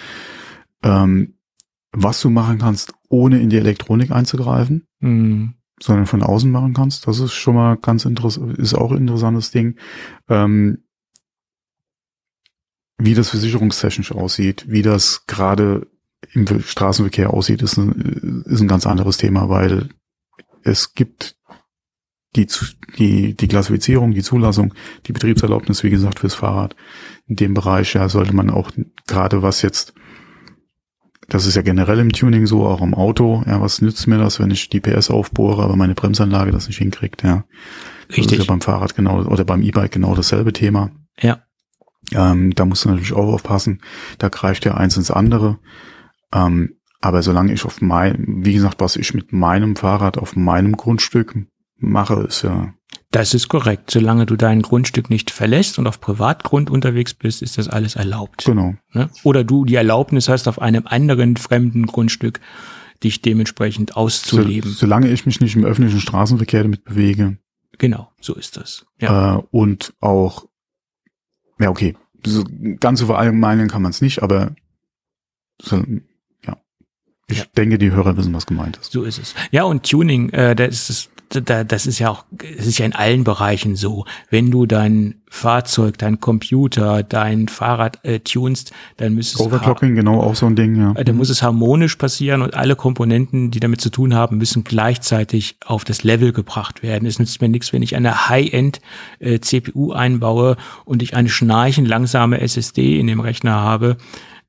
Was du machen kannst, ohne in die Elektronik einzugreifen, sondern von außen machen kannst. Das ist schon mal ganz interessant, ist auch ein interessantes Ding. Wie das versicherungstechnisch aussieht, wie das gerade im Straßenverkehr aussieht, ist ein ganz anderes Thema, weil es gibt die Klassifizierung, die Zulassung, die Betriebserlaubnis, wie gesagt, fürs Fahrrad. In dem Bereich, ja, sollte man auch gerade was jetzt. Das ist ja generell im Tuning so, auch im Auto. Ja, was nützt mir das, wenn ich die PS aufbohre, aber meine Bremsanlage das nicht hinkriegt? Ja, richtig. Das ist ja beim Fahrrad genau oder beim E-Bike genau dasselbe Thema. Ja. Da musst du natürlich auch aufpassen. Da greift ja eins ins andere. Aber solange ich wie gesagt, was ich mit meinem Fahrrad auf meinem Grundstück mache, ist ja. Das ist korrekt. Solange du dein Grundstück nicht verlässt und auf Privatgrund unterwegs bist, ist das alles erlaubt. Genau. Oder du die Erlaubnis hast, auf einem anderen fremden Grundstück dich dementsprechend auszuleben. Solange ich mich nicht im öffentlichen Straßenverkehr damit bewege. Genau, so ist das. Ja. Und auch, ja okay, so ganz verallgemeinern kann man es nicht, aber so, ja. Ich denke, die Hörer wissen, was gemeint ist. So ist es. Ja, und Tuning, das ist ja auch, es ist ja in allen Bereichen so. Wenn du dein Fahrzeug, dein Computer, dein Fahrrad tunst, dann müsste es Overclocking, genau, auch so ein Ding, ja. Dann muss es harmonisch passieren und alle Komponenten, die damit zu tun haben, müssen gleichzeitig auf das Level gebracht werden. Es nützt mir nichts, wenn ich eine High-End CPU einbaue und ich eine schnarchend langsame SSD in dem Rechner habe.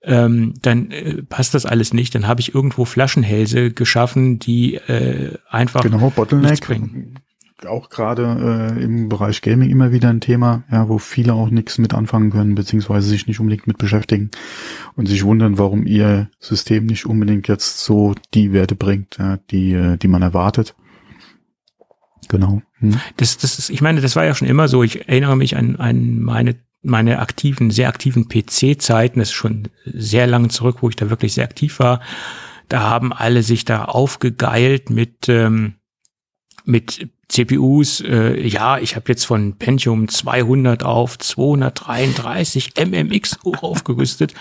Dann passt das alles nicht. Dann habe ich irgendwo Flaschenhälse geschaffen, die einfach nichts bringen. Auch gerade im Bereich Gaming immer wieder ein Thema, ja, wo viele auch nichts mit anfangen können, beziehungsweise sich nicht unbedingt mit beschäftigen und sich wundern, warum ihr System nicht unbedingt jetzt so die Werte bringt, ja, die man erwartet. Genau. Das ist, ich meine, das war ja schon immer so. Ich erinnere mich an meine sehr aktiven PC-Zeiten, das ist schon sehr lange zurück, wo ich da wirklich sehr aktiv war. Da haben alle sich da aufgegeilt mit CPUs. Ich habe jetzt von Pentium 200 auf 233 MMX hoch aufgerüstet.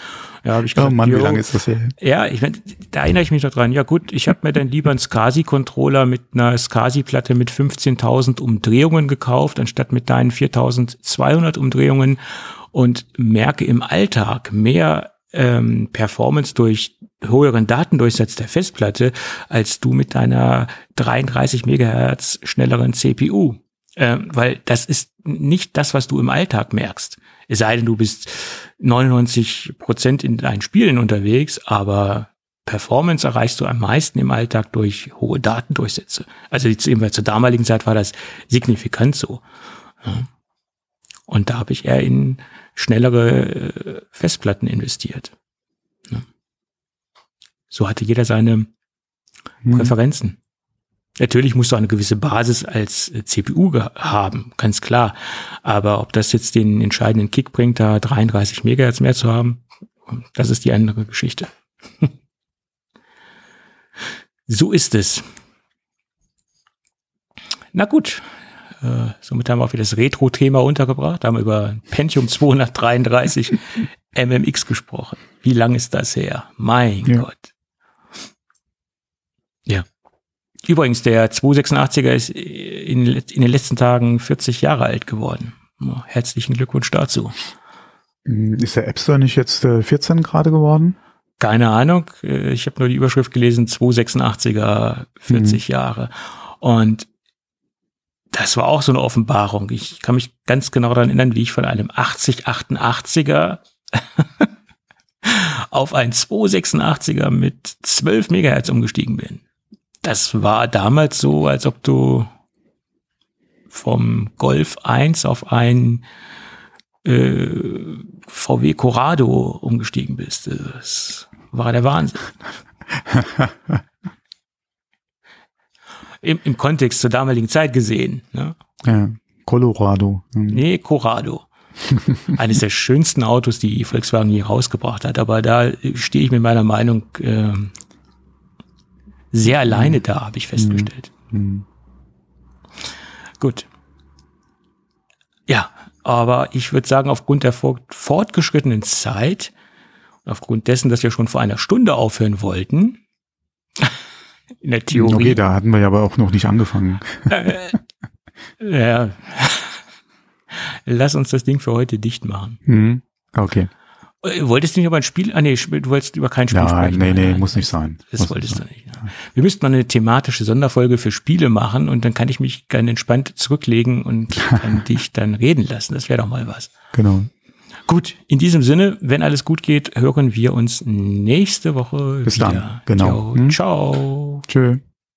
Ja, habe ich gesagt, wie lange ist das her? Ja, ich meine, da erinnere ich mich noch dran. Ja gut, ich habe mir dann lieber einen SCSI-Controller mit einer SCSI-Platte mit 15.000 Umdrehungen gekauft, anstatt mit deinen 4.200 Umdrehungen, und merke im Alltag mehr Performance durch höheren Datendurchsatz der Festplatte, als du mit deiner 33 Megahertz schnelleren CPU. Weil das ist nicht das, was du im Alltag merkst. Es sei denn, du bist 99% in deinen Spielen unterwegs, aber Performance erreichst du am meisten im Alltag durch hohe Datendurchsätze. Also zur damaligen Zeit war das signifikant so. Und da habe ich eher in schnellere Festplatten investiert. So hatte jeder seine Präferenzen. Natürlich musst du eine gewisse Basis als CPU haben, ganz klar. Aber ob das jetzt den entscheidenden Kick bringt, da 33 Megahertz mehr zu haben, das ist die andere Geschichte. So ist es. Na gut, somit haben wir auch wieder das Retro-Thema untergebracht, haben über Pentium 233 MMX gesprochen. Wie lang ist das her? Mein Gott. Ja. Übrigens, der 286er ist in den letzten Tagen 40 Jahre alt geworden. Herzlichen Glückwunsch dazu. Ist der App Store nicht jetzt 14 gerade geworden? Keine Ahnung. Ich habe nur die Überschrift gelesen, 286er, 40 Jahre. Und das war auch so eine Offenbarung. Ich kann mich ganz genau daran erinnern, wie ich von einem 8088er auf einen 286er mit 12 Megahertz umgestiegen bin. Das war damals so, als ob du vom Golf 1 auf einen VW Corrado umgestiegen bist. Das war der Wahnsinn. Im Kontext zur damaligen Zeit gesehen. Ne? Ja, Colorado. Nee, Corrado. Eines der schönsten Autos, die Volkswagen je rausgebracht hat. Aber da stehe ich mit meiner Meinung sehr alleine da, habe ich festgestellt. Gut. Ja, aber ich würde sagen, aufgrund der fortgeschrittenen Zeit und aufgrund dessen, dass wir schon vor einer Stunde aufhören wollten, in der Theorie. Okay, da hatten wir ja aber auch noch nicht angefangen. Ja. Lass uns das Ding für heute dicht machen. Okay. Wolltest du nicht über ein Spiel? Ah, nee, du wolltest über kein Spiel sprechen. Nein, muss nicht sein. Das wolltest du nicht. Ja. Wir müssten mal eine thematische Sonderfolge für Spiele machen und dann kann ich mich ganz entspannt zurücklegen und kann dich dann reden lassen. Das wäre doch mal was. Genau. Gut, in diesem Sinne, wenn alles gut geht, hören wir uns nächste Woche wieder. Bis dann. Genau. Ciao. Ciao. Tschö.